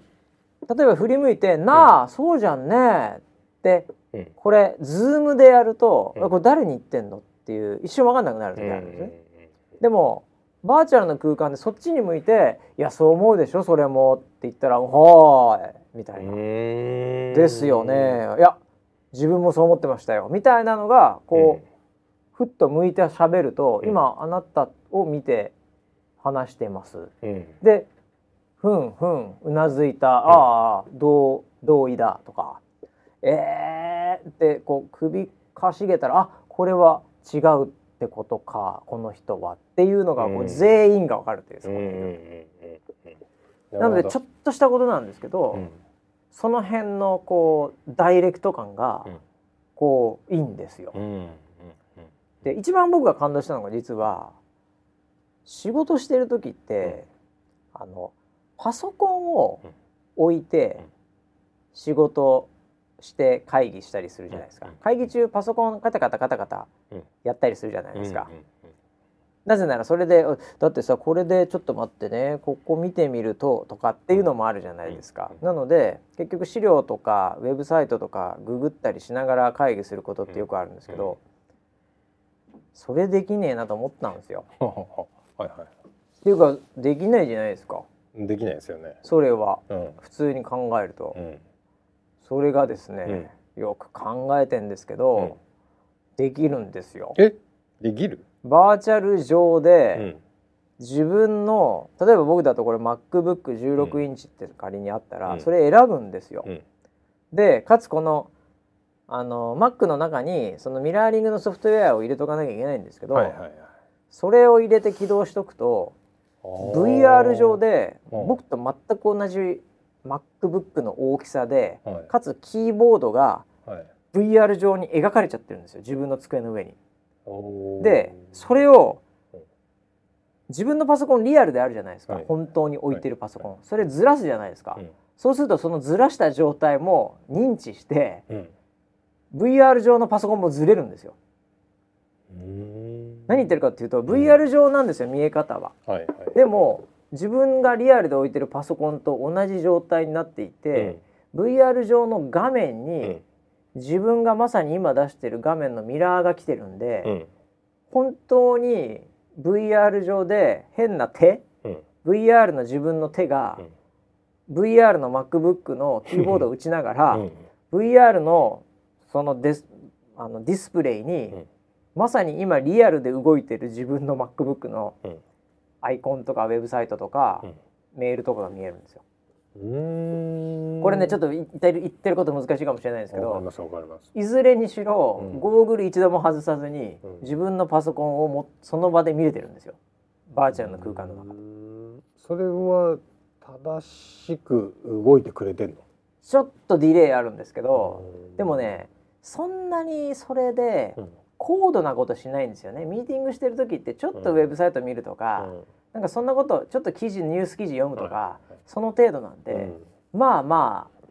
例えば振り向いて「なあ、うん、そうじゃんね」って、うん、これズームでやると、うん、これ誰に言ってんのっていう一瞬分かんなくなる時あるんですね。でもバーチャルの空間でそっちに向いて「いやそう思うでしょそれも」って言ったら「はーい」みたいな「ですよね」いや自分もそう思ってましたよみたいなのがこう、うん、ふっと向いて喋ると、うん、今あなたを見て話してます、うん、でふんふんうなずいた、うん、ああ同意だとかってこう首かしげたらあこれは違うってことかこの人はっていうのがこう、うん、全員が分かるという、うん、なのでちょっとしたことなんですけど、うんその辺のこうダイレクト感がこう、うん、いいんですよ、うんうんうん、で一番僕が感動したのが実は仕事してる時って、うん、パソコンを置いて仕事して会議したりするじゃないですか。会議中パソコンカタカタカタカタやったりするじゃないですか、うんうんうん、なぜならそれでだってさこれでちょっと待ってねここ見てみるととかっていうのもあるじゃないですか、うん、なので結局資料とかウェブサイトとかググったりしながら会議することってよくあるんですけど、うん、それできねえなと思ったんですよはい、はい、っていうかできないじゃないですか。できないですよねそれは、うん、普通に考えると、うん、それがですね、うん、よく考えてんですけど、うん、できるんですよ。えできるバーチャル上で自分の、うん、例えば僕だとこれ MacBook 16インチって仮にあったら、うん、それ選ぶんですよ、うん、でかつこの、Mac の中にそのミラーリングのソフトウェアを入れとかなきゃいけないんですけど、はいはいはい、それを入れて起動しとくと VR 上で僕と全く同じ MacBook の大きさで、はい、かつキーボードが VR 上に描かれちゃってるんですよ自分の机の上に。でそれを自分のパソコンリアルであるじゃないですか、はい、本当に置いてるパソコン、はい、それずらすじゃないですか、はい、そうするとそのずらした状態も認知して、うん、VR 上のパソコンもずれるんですよ。何言ってるかっていうと VR 上なんですよ、うん、見え方は、はいはい、でも自分がリアルで置いてるパソコンと同じ状態になっていて、うん、VR 上の画面に、うん自分がまさに今出してる画面のミラーが来てるんで、うん、本当に VR 上で変な手、うん、VR の自分の手が、うん、VR の MacBook のキーボードを打ちながら、うん、VR のそのディスプレイに、うん、まさに今リアルで動いてる自分の MacBook のアイコンとかウェブサイトとか、うん、メールとかが見えるんですよ。これねちょっと言ってること難しいかもしれないですけど分かりますいずれにしろ、うん、ゴーグル一度も外さずに、うん、自分のパソコンをその場で見れてるんですよバーチャルの空間の中で。それは正しく動いてくれてんの？ちょっとディレイあるんですけどでもねそんなにそれで高度なことしないんですよね。ミーティングしてる時ってちょっとウェブサイト見るとか、うんなんかそんなことちょっとニュース記事読むとか、はいはい、その程度なんで、うん、まあまあ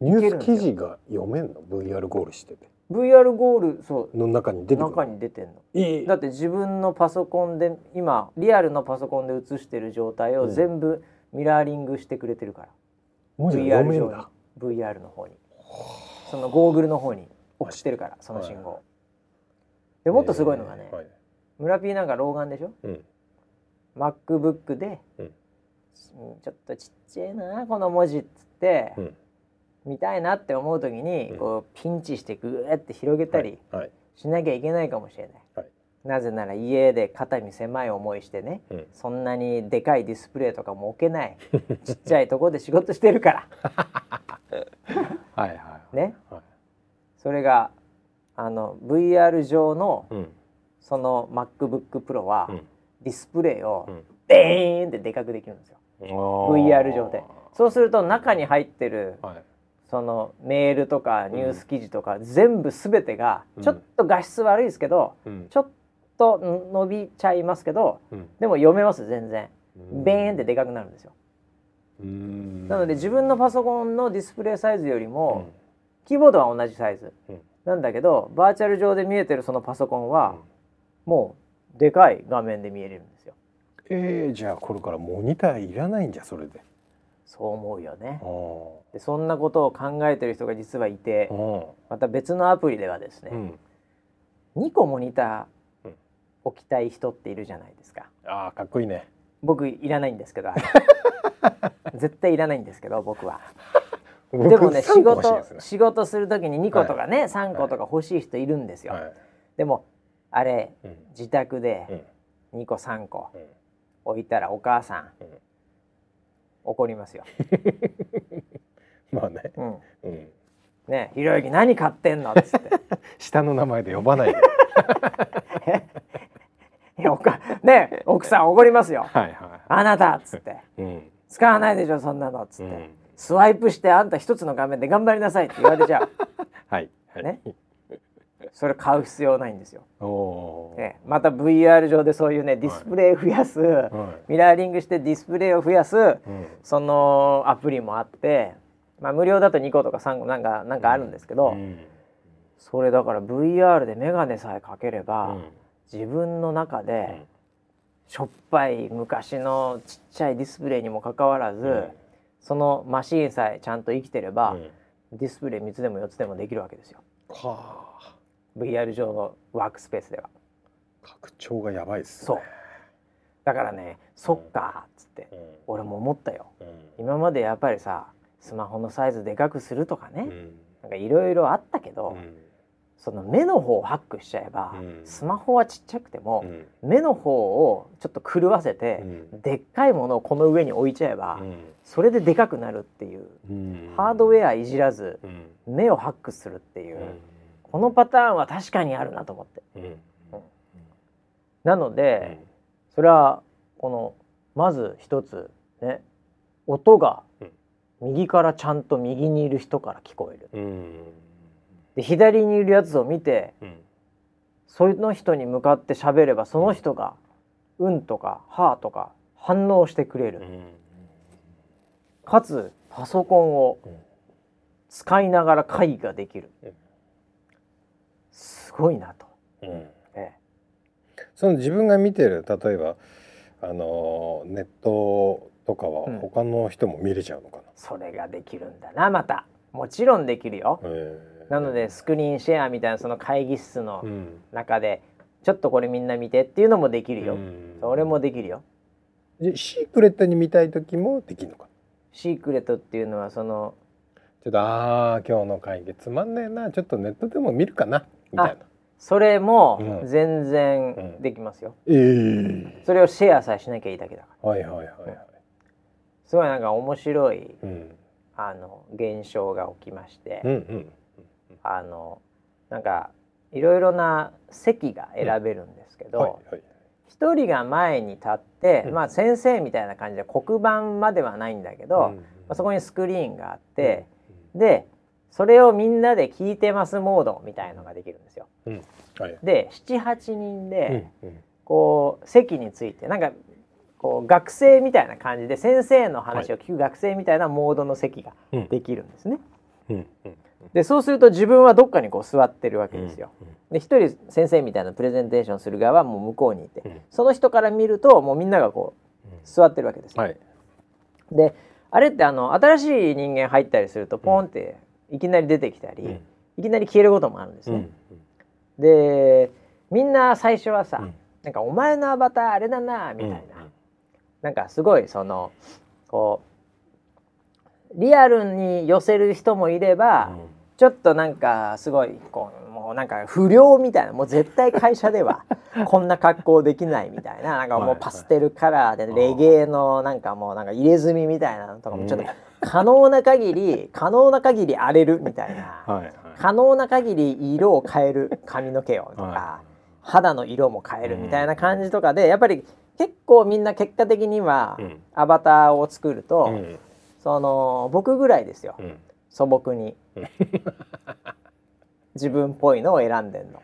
ニュース記事が読めんの VR ゴールしてて VR ゴールそうの中に出てるのだって自分のパソコンで今リアルのパソコンで映してる状態を全部ミラーリングしてくれてるから、うん、VR 上に VR の方にそのゴーグルの方に送ってるからその信号、はい、でもっとすごいのがね、はい、村Pなんか老眼でしょ、うんMacBook で、うん、ちょっとちっちゃいなこの文字っつって、うん、見たいなって思う時に、うん、こうピンチしてグーって広げたりしなきゃいけないかもしれない、はい、なぜなら家で肩身狭い思いしてね、うん、そんなにでかいディスプレイとかも置けないちっちゃいとこで仕事してるからはいはい、はい、ね、はい、それがVR 上の、うん、その MacBook Pro は、うんディスプレイをベーンってでかくできるんですよ、うん、VR 上で。そうすると中に入ってる、はい、そのメールとかニュース記事とか、うん、全部全てがちょっと画質悪いですけど、うん、ちょっと伸びちゃいますけど、うん、でも読めます全然、うん、ベーンってでかくなるんですよ、うん、なので自分のパソコンのディスプレイサイズよりも、うん、キーボードは同じサイズ、うん、なんだけどバーチャル上で見えてるそのパソコンは、うん、もうでかい画面で見えるんですよ。じゃあこれからモニターいらないんじゃそれで。そう思うよね。でそんなことを考えてる人が実はいて、また別のアプリではですね、うん、2個モニター置きたい人っているじゃないですか。ああかっこいいね。僕いらないんですけど、絶対いらないんですけど僕は。でもね仕事するときに2個とかね、はい、3個とか欲しい人いるんですよ。はい、でもあれ、うん、自宅で2個3個置いたらお母さん、うん、怒りますよまあね、うんうん、ねひろゆき何買ってんのっつって下の名前で呼ばないでいやね奥さん怒りますよはい、はい、あなたっつって、うん、使わないでしょそんなのっつって、うん、スワイプしてあんた一つの画面で頑張りなさいって言われちゃうはい、はい、ねそれ買う必要ないんですよ、ね、また VR 上でそういうねディスプレイを増やす、はい、ミラーリングしてディスプレイを増やす、はい、そのアプリもあって、まあ、無料だと2個とか3個なんかあるんですけど、うん、それだから VR でメガネさえかければ、うん、自分の中でしょっぱい昔のちっちゃいディスプレイにもかかわらず、うん、そのマシーンさえちゃんと生きてれば、うん、ディスプレイ3つでも4つでもできるわけですよ。はあVR 上のワークスペースでは拡張がやばいっすね。そうだからね、そっかっつって、うん、俺も思ったよ、うん、今までやっぱりさスマホのサイズでかくするとかね、うん、なんかいろいろあったけど、うん、その目の方をハックしちゃえば、うん、スマホはちっちゃくても、うん、目の方をちょっと狂わせて、うん、でっかいものをこの上に置いちゃえば、うん、それででかくなるっていう、うん、ハードウェアいじらず、うん、目をハックするっていう、うんこのパターンは確かにあるなと思って、うんうん、なので、うん、それはこのまず一つね音が右からちゃんと右にいる人から聞こえる、うん、で左にいるやつを見て、うん、その人に向かって喋ればその人がうんとかはーとか反応してくれる、うん、かつパソコンを使いながら会議ができる、うんすごいなと、うんええ、その自分が見てる例えばネットとかは他の人も見れちゃうのかな、うん、それができるんだなまたもちろんできるよ、なのでスクリーンシェアみたいなその会議室の中で、うん、ちょっとこれみんな見てっていうのもできるよ、うん、それもできるよ。でシークレットに見たい時もできるのか。シークレットっていうのはそのちょっと今日の会議つまんねえなちょっとネットでも見るかなみたいな。それも全然できますよ、うんうんそれをシェアさえしなきゃいいだけだから、はいはいはいはい、すごいなんか面白い、うん、現象が起きまして、うんうん、なんかいろいろな席が選べるんですけど、うんはいはい、1人が前に立って、うんまあ、先生みたいな感じで黒板まではないんだけど、うんまあ、そこにスクリーンがあって、うん、でそれをみんなで聞いてますモードみたいのができるんですよ、うんはい、で 7,8 人でこう席についてなんかこう学生みたいな感じで先生の話を聞く学生みたいなモードの席ができるんですね。うんうん、でそうすると自分はどっかにこう座ってるわけですよ。で一人先生みたいなプレゼンテーションする側はもう向こうにいて、その人から見るともうみんながこう座ってるわけですよ、はい、であれって新しい人間入ったりするとポンっていきなり出てきたり、うん、いきなり消えることもあるんですね、うん、でみんな最初はさ、うん、なんかお前のアバターあれだなみたいな、うん、なんかすごいそのこうリアルに寄せる人もいれば、うん、ちょっとなんかすごいこうもうなんか不良みたいな、もう絶対会社ではこんな格好できないみたいな、なんかもうパステルカラーでレゲエのなんかもうなんか入れ墨みたいなのとかもちょっと可能な限り荒れるみたいな、はいはい、可能な限り色を変える髪の毛をとか、はい、肌の色も変えるみたいな感じとかで、やっぱり結構みんな結果的にはアバターを作ると、うん、その僕ぐらいですよ、うん、素朴に自分っぽいのを選んでんの。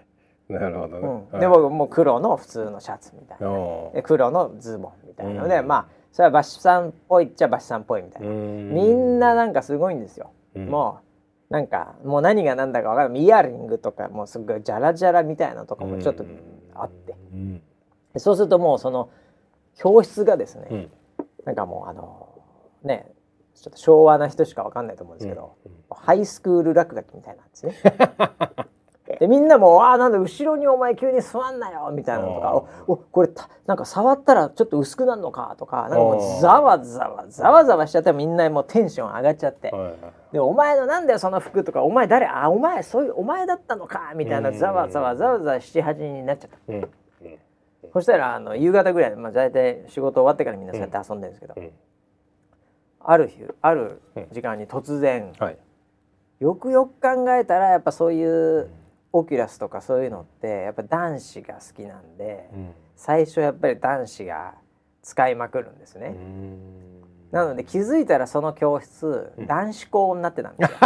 なるほどね、うん、で僕もう黒の普通のシャツみたいな、で黒のズボンみたいなので、うん、まあそれはバシさんっぽいっちゃバシさんっぽいみたいな、みんななんかすごいんですよ、うん、もうなんかもう何が何だか分からない、イヤリングとかもうすごいジャラジャラみたいなのとかもちょっとあって、うん、でそうするともうその教室がですね、うん、なんかもうねちょっと昭和な人しか分かんないと思うんですけど、うん、ハイスクール落書きみたいなんですねでみんなもうあなんだ後ろにお前急に座んなよみたいなのとか、おこれなんか触ったらちょっと薄くなるのかとか、なんかもうざわざわしちゃって、みんなもうテンション上がっちゃって、でお前のなんだよその服とか、お前誰、あお前そういうお前だったのかみたいな、ざわざわ7、8になっちゃった、うん、そしたら夕方ぐらい、まあ、大体仕事終わってからみんなそうやって遊んでるんですけど、うんうん、ある時間に突然、うんはい、よく考えたらやっぱそういうオキュラスとかそういうのってやっぱ男子が好きなんで、うん、最初やっぱり男子が使いまくるんですね。なので気づいたらその教室、うん、男子校になってたんですよ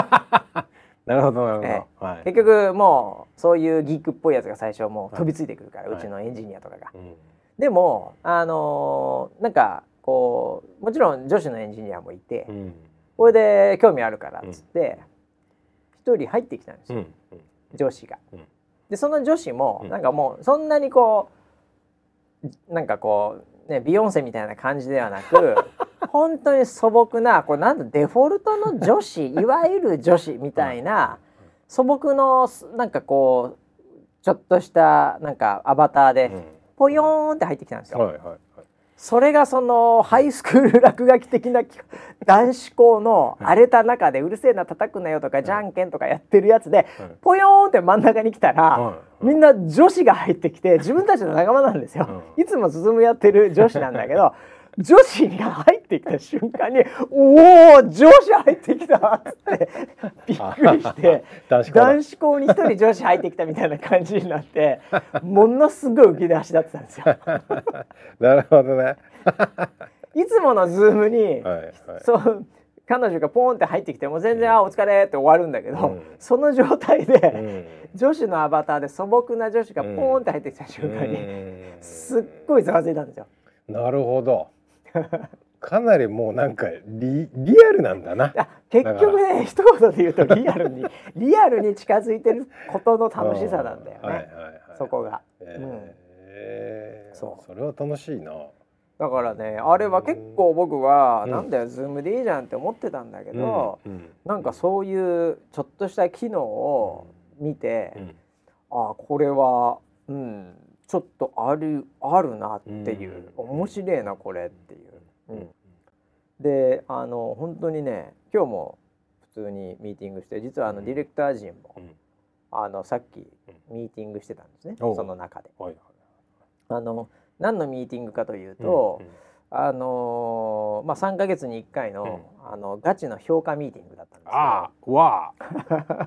なるほどなるほど、はい、結局もうそういうギークっぽいやつが最初もう飛びついてくるから、はい、うちのエンジニアとかが、はい、でもなんかこうもちろん女子のエンジニアもいて、うん、これで興味あるからっつって一、うん、人入ってきたんですよ、うん、女子が、うん、でその女子もなんかもうそんなにこうなんかこうねビヨンセみたいな感じではなく本当に素朴なこれなんだデフォルトの女子いわゆる女子みたいな素朴のなんかこうちょっとしたなんかアバターでポヨーンって入ってきたんですよ、うんはいはい、それがそのハイスクール落書き的な男子校の荒れた中でうるせえな叩くなよとかじゃんけんとかやってるやつでポヨーンって真ん中に来たらみんな女子が入ってきて自分たちの仲間なんですよいつも進むやってる女子なんだけど女子が入ってきた瞬間におお女子入ってきたってびっくりして男子校に一人女子入ってきたみたいな感じになってものすごい浮き出しだったんですよなるほどねいつものズームに、はいはい、そう彼女がポーンって入ってきてもう全然、うん、あお疲れって終わるんだけど、うん、その状態で、うん、女子のアバターで素朴な女子がポーンって入ってきた瞬間に、うん、すっごいざわついたんですよ。なるほどかなりもうなんか リアルなんだな。結局ね一言で言うとリアルに近づいてることの楽しさなんだよね、はいはいはい、そこが、うん、そうそれは楽しいな。だからねあれは結構僕は、うん、なんだよズームでいいじゃんって思ってたんだけど、うんうん、なんかそういうちょっとした機能を見て、うん、あこれはうんちょっとあるなっていう、うん、面白いなこれっていう、うん、で本当にね今日も普通にミーティングして実はディレクター陣も、うん、さっきミーティングしてたんですね、うん、その中で、はい、何のミーティングかというと、うんうんまあ、3ヶ月に1回の、うん、ガチの評価ミーティングだったんですけどあーわー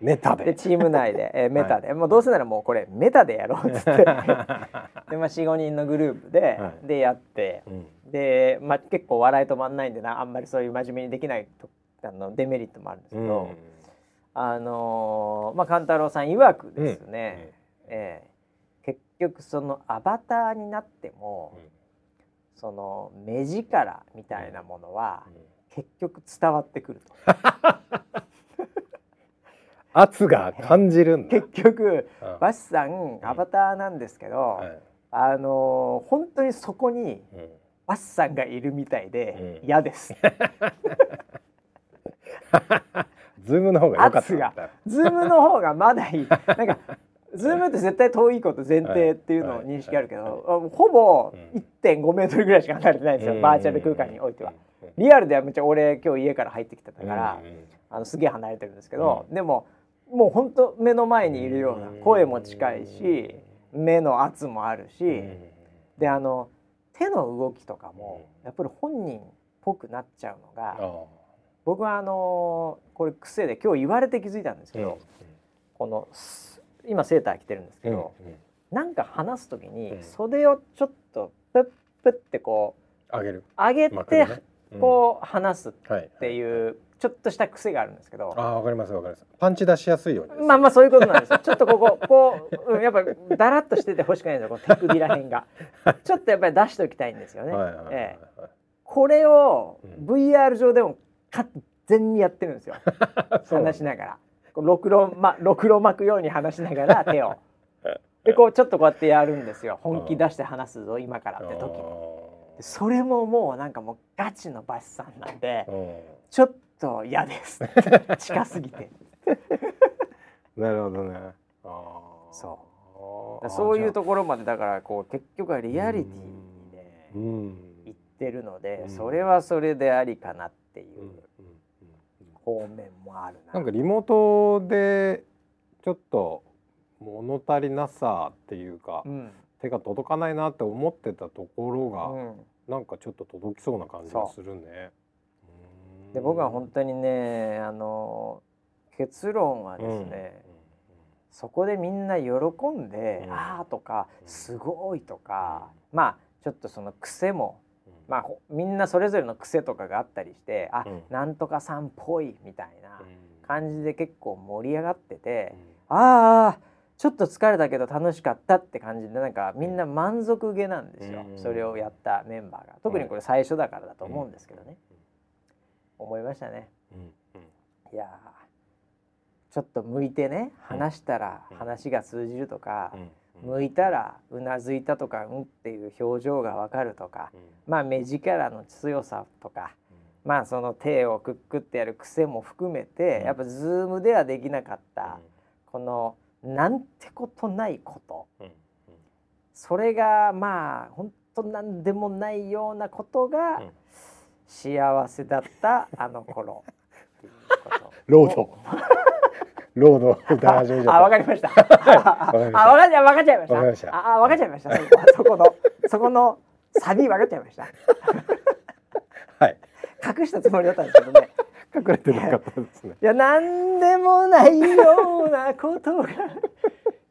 メタでチーム内で、メタで、はい、もうどうせならもうこれメタでやろうっつってで、まあ、4,5 人のグループで、はい、でやって、うん、で、まあ、結構笑い止まんないんでなあんまりそういう真面目にできないとデメリットもあるんですけど、うん、まあ勘太郎さん曰くですね、うん結局そのアバターになっても、うん、その目力みたいなものは結局伝わってくると。圧が感じるんだ。結局バシさんアバターなんですけど、本当にそこにバシさんがいるみたいで嫌です。ズームの方が良かったんだ。圧がズームの方がまだいい。なんかズームって絶対遠いこと前提っていうのを認識あるけど、ほぼ 1.5 メートルぐらいしか離れてないんですよ、バーチャル空間においては。リアルではめっちゃ俺今日家から入ってきてたから、すげえ離れてるんですけど、でももうほんと目の前にいるような、声も近いし目の圧もあるし、で手の動きとかもやっぱり本人っぽくなっちゃうのが、僕はこれ癖で今日言われて気づいたんですけど、この今セーター着てるんですけど、なんか話すときに袖をちょっとプップッってこう上げて、こう話すっていうちょっとした癖があるんですけど、わかりますわかります。パンチ出しやすいようにです。まあまあそういうことなんですよ。ちょっとこう、やっぱりダラッとしてて欲しくないんですよ、この手首ら辺が。ちょっとやっぱり出しておきたいんですよね。これを VR 上でも完全にやってるんですよ。話しながら。ろくろ巻くように話しながら手をでこうちょっとこうやってやるんですよ。本気出して話すぞ今からって時に、それももうなんかもうガチのバシさんなんでちょっと嫌です近すぎてなるほどね。そういうところまでだからこう結局はリアリティでいってるので、それはそれでありかなっていう方面もあるな。なんかリモートでちょっと物足りなさっていうか、手が届かないなって思ってたところが、なんかちょっと届きそうな感じがするね。で僕は本当にね、結論はですね、そこでみんな喜んで、あーとかすごいとか、まあちょっとその癖もまあ、みんなそれぞれの癖とかがあったりして、あ、なんとかさんっぽいみたいな感じで結構盛り上がってて、ああちょっと疲れたけど楽しかったって感じで、なんかみんな満足げなんですよ、それをやったメンバーが。特にこれ最初だからだと思うんですけどね、思いましたね。いやちょっと向いてね、話したら話が通じるとか、向いたらうなずいたとか、うんっていう表情がわかるとか、まあ目力の強さとか、まあその手をくっくってやる癖も含めて、やっぱズームではできなかったこのなんてことないこと、それがまあ本当なんでもないようなことが幸せだったあの頃っていうこと。ロード歌い始めちゃった。あ、わかりました。わかっちゃいました。あ、わかっちゃいました。そこのサビわかっちゃいました。はい。隠したつもりだったんですけどね。隠れてなかったですね。いや、なんでもないようなことが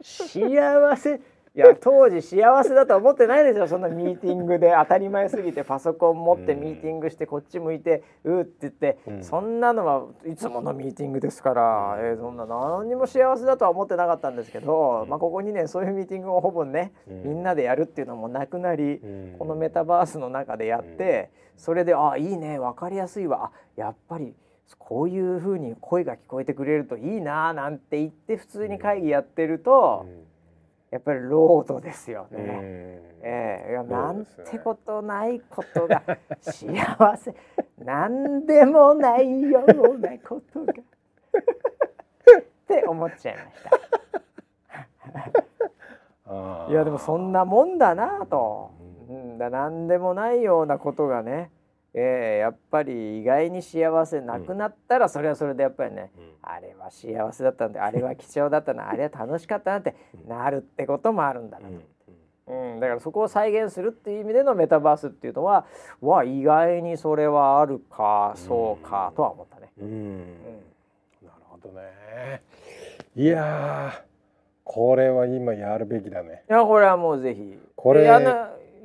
幸せ。いや、当時幸せだと思ってないですよ。そんなミーティングで当たり前すぎてパソコン持ってミーティングしてこっち向いてうって言って、そんなのはいつものミーティングですから、そんな何にも幸せだとは思ってなかったんですけど、まあ、ここ2年そういうミーティングをほぼね、みんなでやるっていうのもなくなり、このメタバースの中でやって、それであ、いいね、分かりやすいわ、やっぱりこういう風に声が聞こえてくれるといいななんて言って普通に会議やってると、やっぱりロードですよね。なんてことないことが幸せ、なんでもないようなことがって思っちゃいました。いやでもそんなもんだなと、なんでもないようなことがね、やっぱり意外に幸せなくなったらそれはそれでやっぱりね、あれは幸せだったんで、あれは貴重だったな、あれは楽しかったなってなるってこともあるんだなと、だからそこを再現するっていう意味でのメタバースっていうのは、意外にそれはあるか、そうかとは思ったね。なるほどね。いやこれは今やるべきだね。いやこれはもうぜひ。これ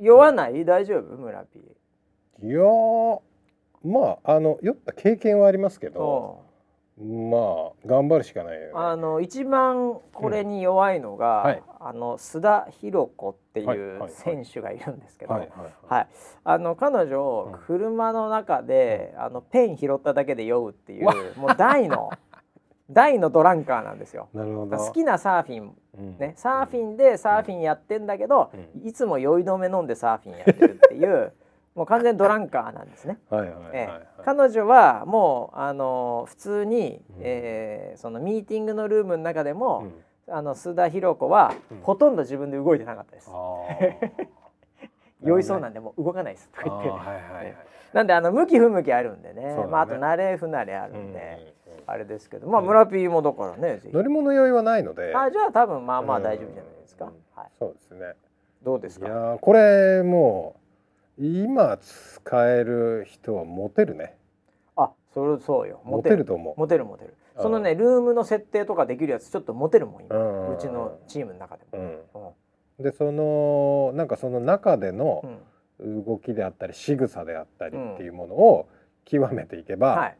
酔わない？大丈夫？村ピー。いやまあ酔った経験はありますけど、もまあ頑張るしかないよね。一番これに弱いのが、うんはい、須田博子っていう選手がいるんですけど、彼女車の中でペン拾っただけで酔うっていう、うん、もう大のドランカーなんですよ。なるほど。好きなサーフィン、ね、サーフィンでサーフィンやってんだけど、うん、いつも酔い止め飲んでサーフィンやってるっていうもう完全ドランカーなんですね。彼女はもう普通に、うんそのミーティングのルームの中でも、うん、須田博子は、うん、ほとんど自分で動いてなかったです。酔いそうなんでもう動かないですとか言って、ねはいはいはい、なんで向き不向きあるんで ね、まあ、あと慣れ不慣れあるんで、うん、あれですけど、まあ、村ピーもだからね、うん、乗り物酔いはないのでじゃあ多分まあまあ大丈夫じゃないですか、うんはい、そうですね。どうですか。いやこれもう今使える人はモテるね。あ、そうよ。モテると思う。モテる。そのねルームの設定とかできるやつちょっとモテるもん今、うちのチームの中でも。うん、でなんかその中での動きであったり、うん、仕草であったりっていうものを極めていけば、うんはい、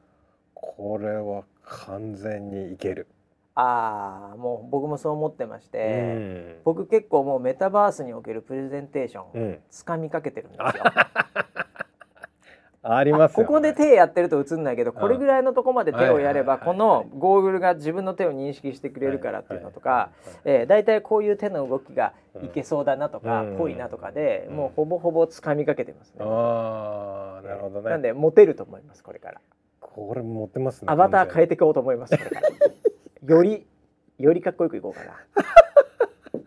これは完全にいける。もう僕もそう思ってまして、うん、僕結構もうメタバースにおけるプレゼンテーション、うん、掴みかけてるんですよ。ありますよ、ね、ここで手やってると映んないけど、うん、これぐらいのとこまで手をやれば、はいはいはいはい、このゴーグルが自分の手を認識してくれるからっていうのとか、だいたいこういう手の動きがいけそうだなとか、うん、ぽいなとかで、うん、もうほぼほぼ掴みかけてますね。あー、なるほどね。なんでモテると思います。これからこれモテますね。アバター変えていこうと思います。これからよりかっこよくいこうかな。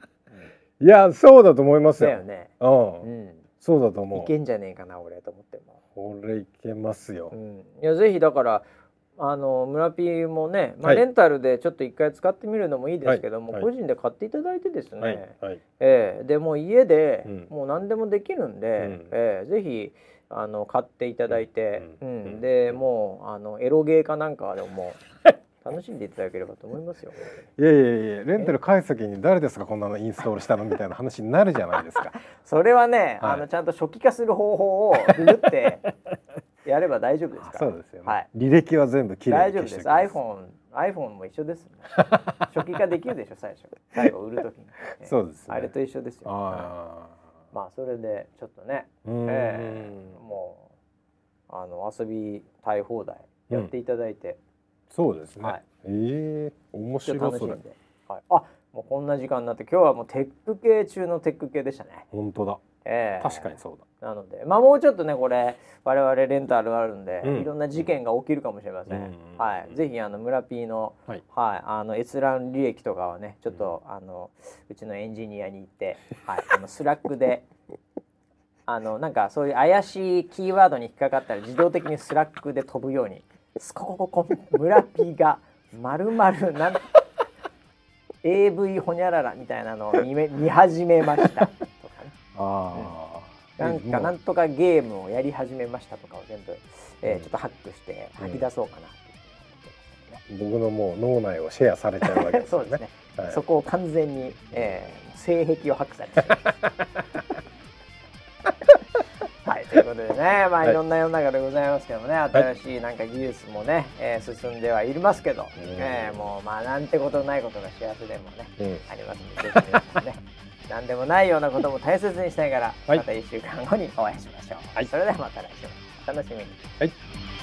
いやそうだと思いますよ。だよね。うん、そうだと思う。いけんじゃねえかな俺と思っても。これいけますよ。うん、いやぜひだから村ピーもね、まあ、レンタルでちょっと一回使ってみるのもいいですけども、はい、個人で買っていただいてですね。はいはいでもう家で、うん、もう何でもできるんで、うんぜひ。買っていただいて、うんうん、でもうエロゲーかなんかでも楽しんでいただければと思いますよ。いやいやいやレンタル返すときに誰ですかこんなのインストールしたのみたいな話になるじゃないですか。それはね、はい、ちゃんと初期化する方法をググってやれば大丈夫ですから。そうですよね、はい、履歴は全部きれいに消しておきます。大丈夫です。 iPhone も一緒です、ね、初期化できるでしょ最後売るときに、そうですね、あれと一緒ですよ、ね、まあそれでちょっとね、もう遊びたい放題やっていただいて、うんそうですね、はい、面白いそれ、はい、もうこんな時間になって今日はもうテック系中のテック系でしたね。本当だ、確かにそうだ。なのでまあもうちょっとねこれ我々レンタルあるんで、うん、いろんな事件が起きるかもしれません、うんはい、ぜひ村 P の、はいはい、閲覧履歴とかはねちょっと、うん、うちのエンジニアに行って、はい、スラックでなんかそういう怪しいキーワードに引っかかったら自動的にスラックで飛ぶように村 P がまるまるAV ほにゃららみたいなのを 見始めましたとかね。あ、うん、なんとかゲームをやり始めましたとかを全部、ちょっとハックして吐き出そうかなっていう、うん、僕のもう脳内をシェアされちゃうわけですよね。 そうですね、はい、そこを完全に、性癖をハックされてしまいはい、ということでね、まあいろんな世の中でございますけどもね、はい、新しいなんか技術もね、進んではいますけど、うんもうまあなんてことないことが幸せでもね、うん、ありますので、ぜひ皆さんね、なんでもないようなことも大切にしながら、はい、また1週間後にお会いしましょう。はい、それではまた来週お楽しみに。はい。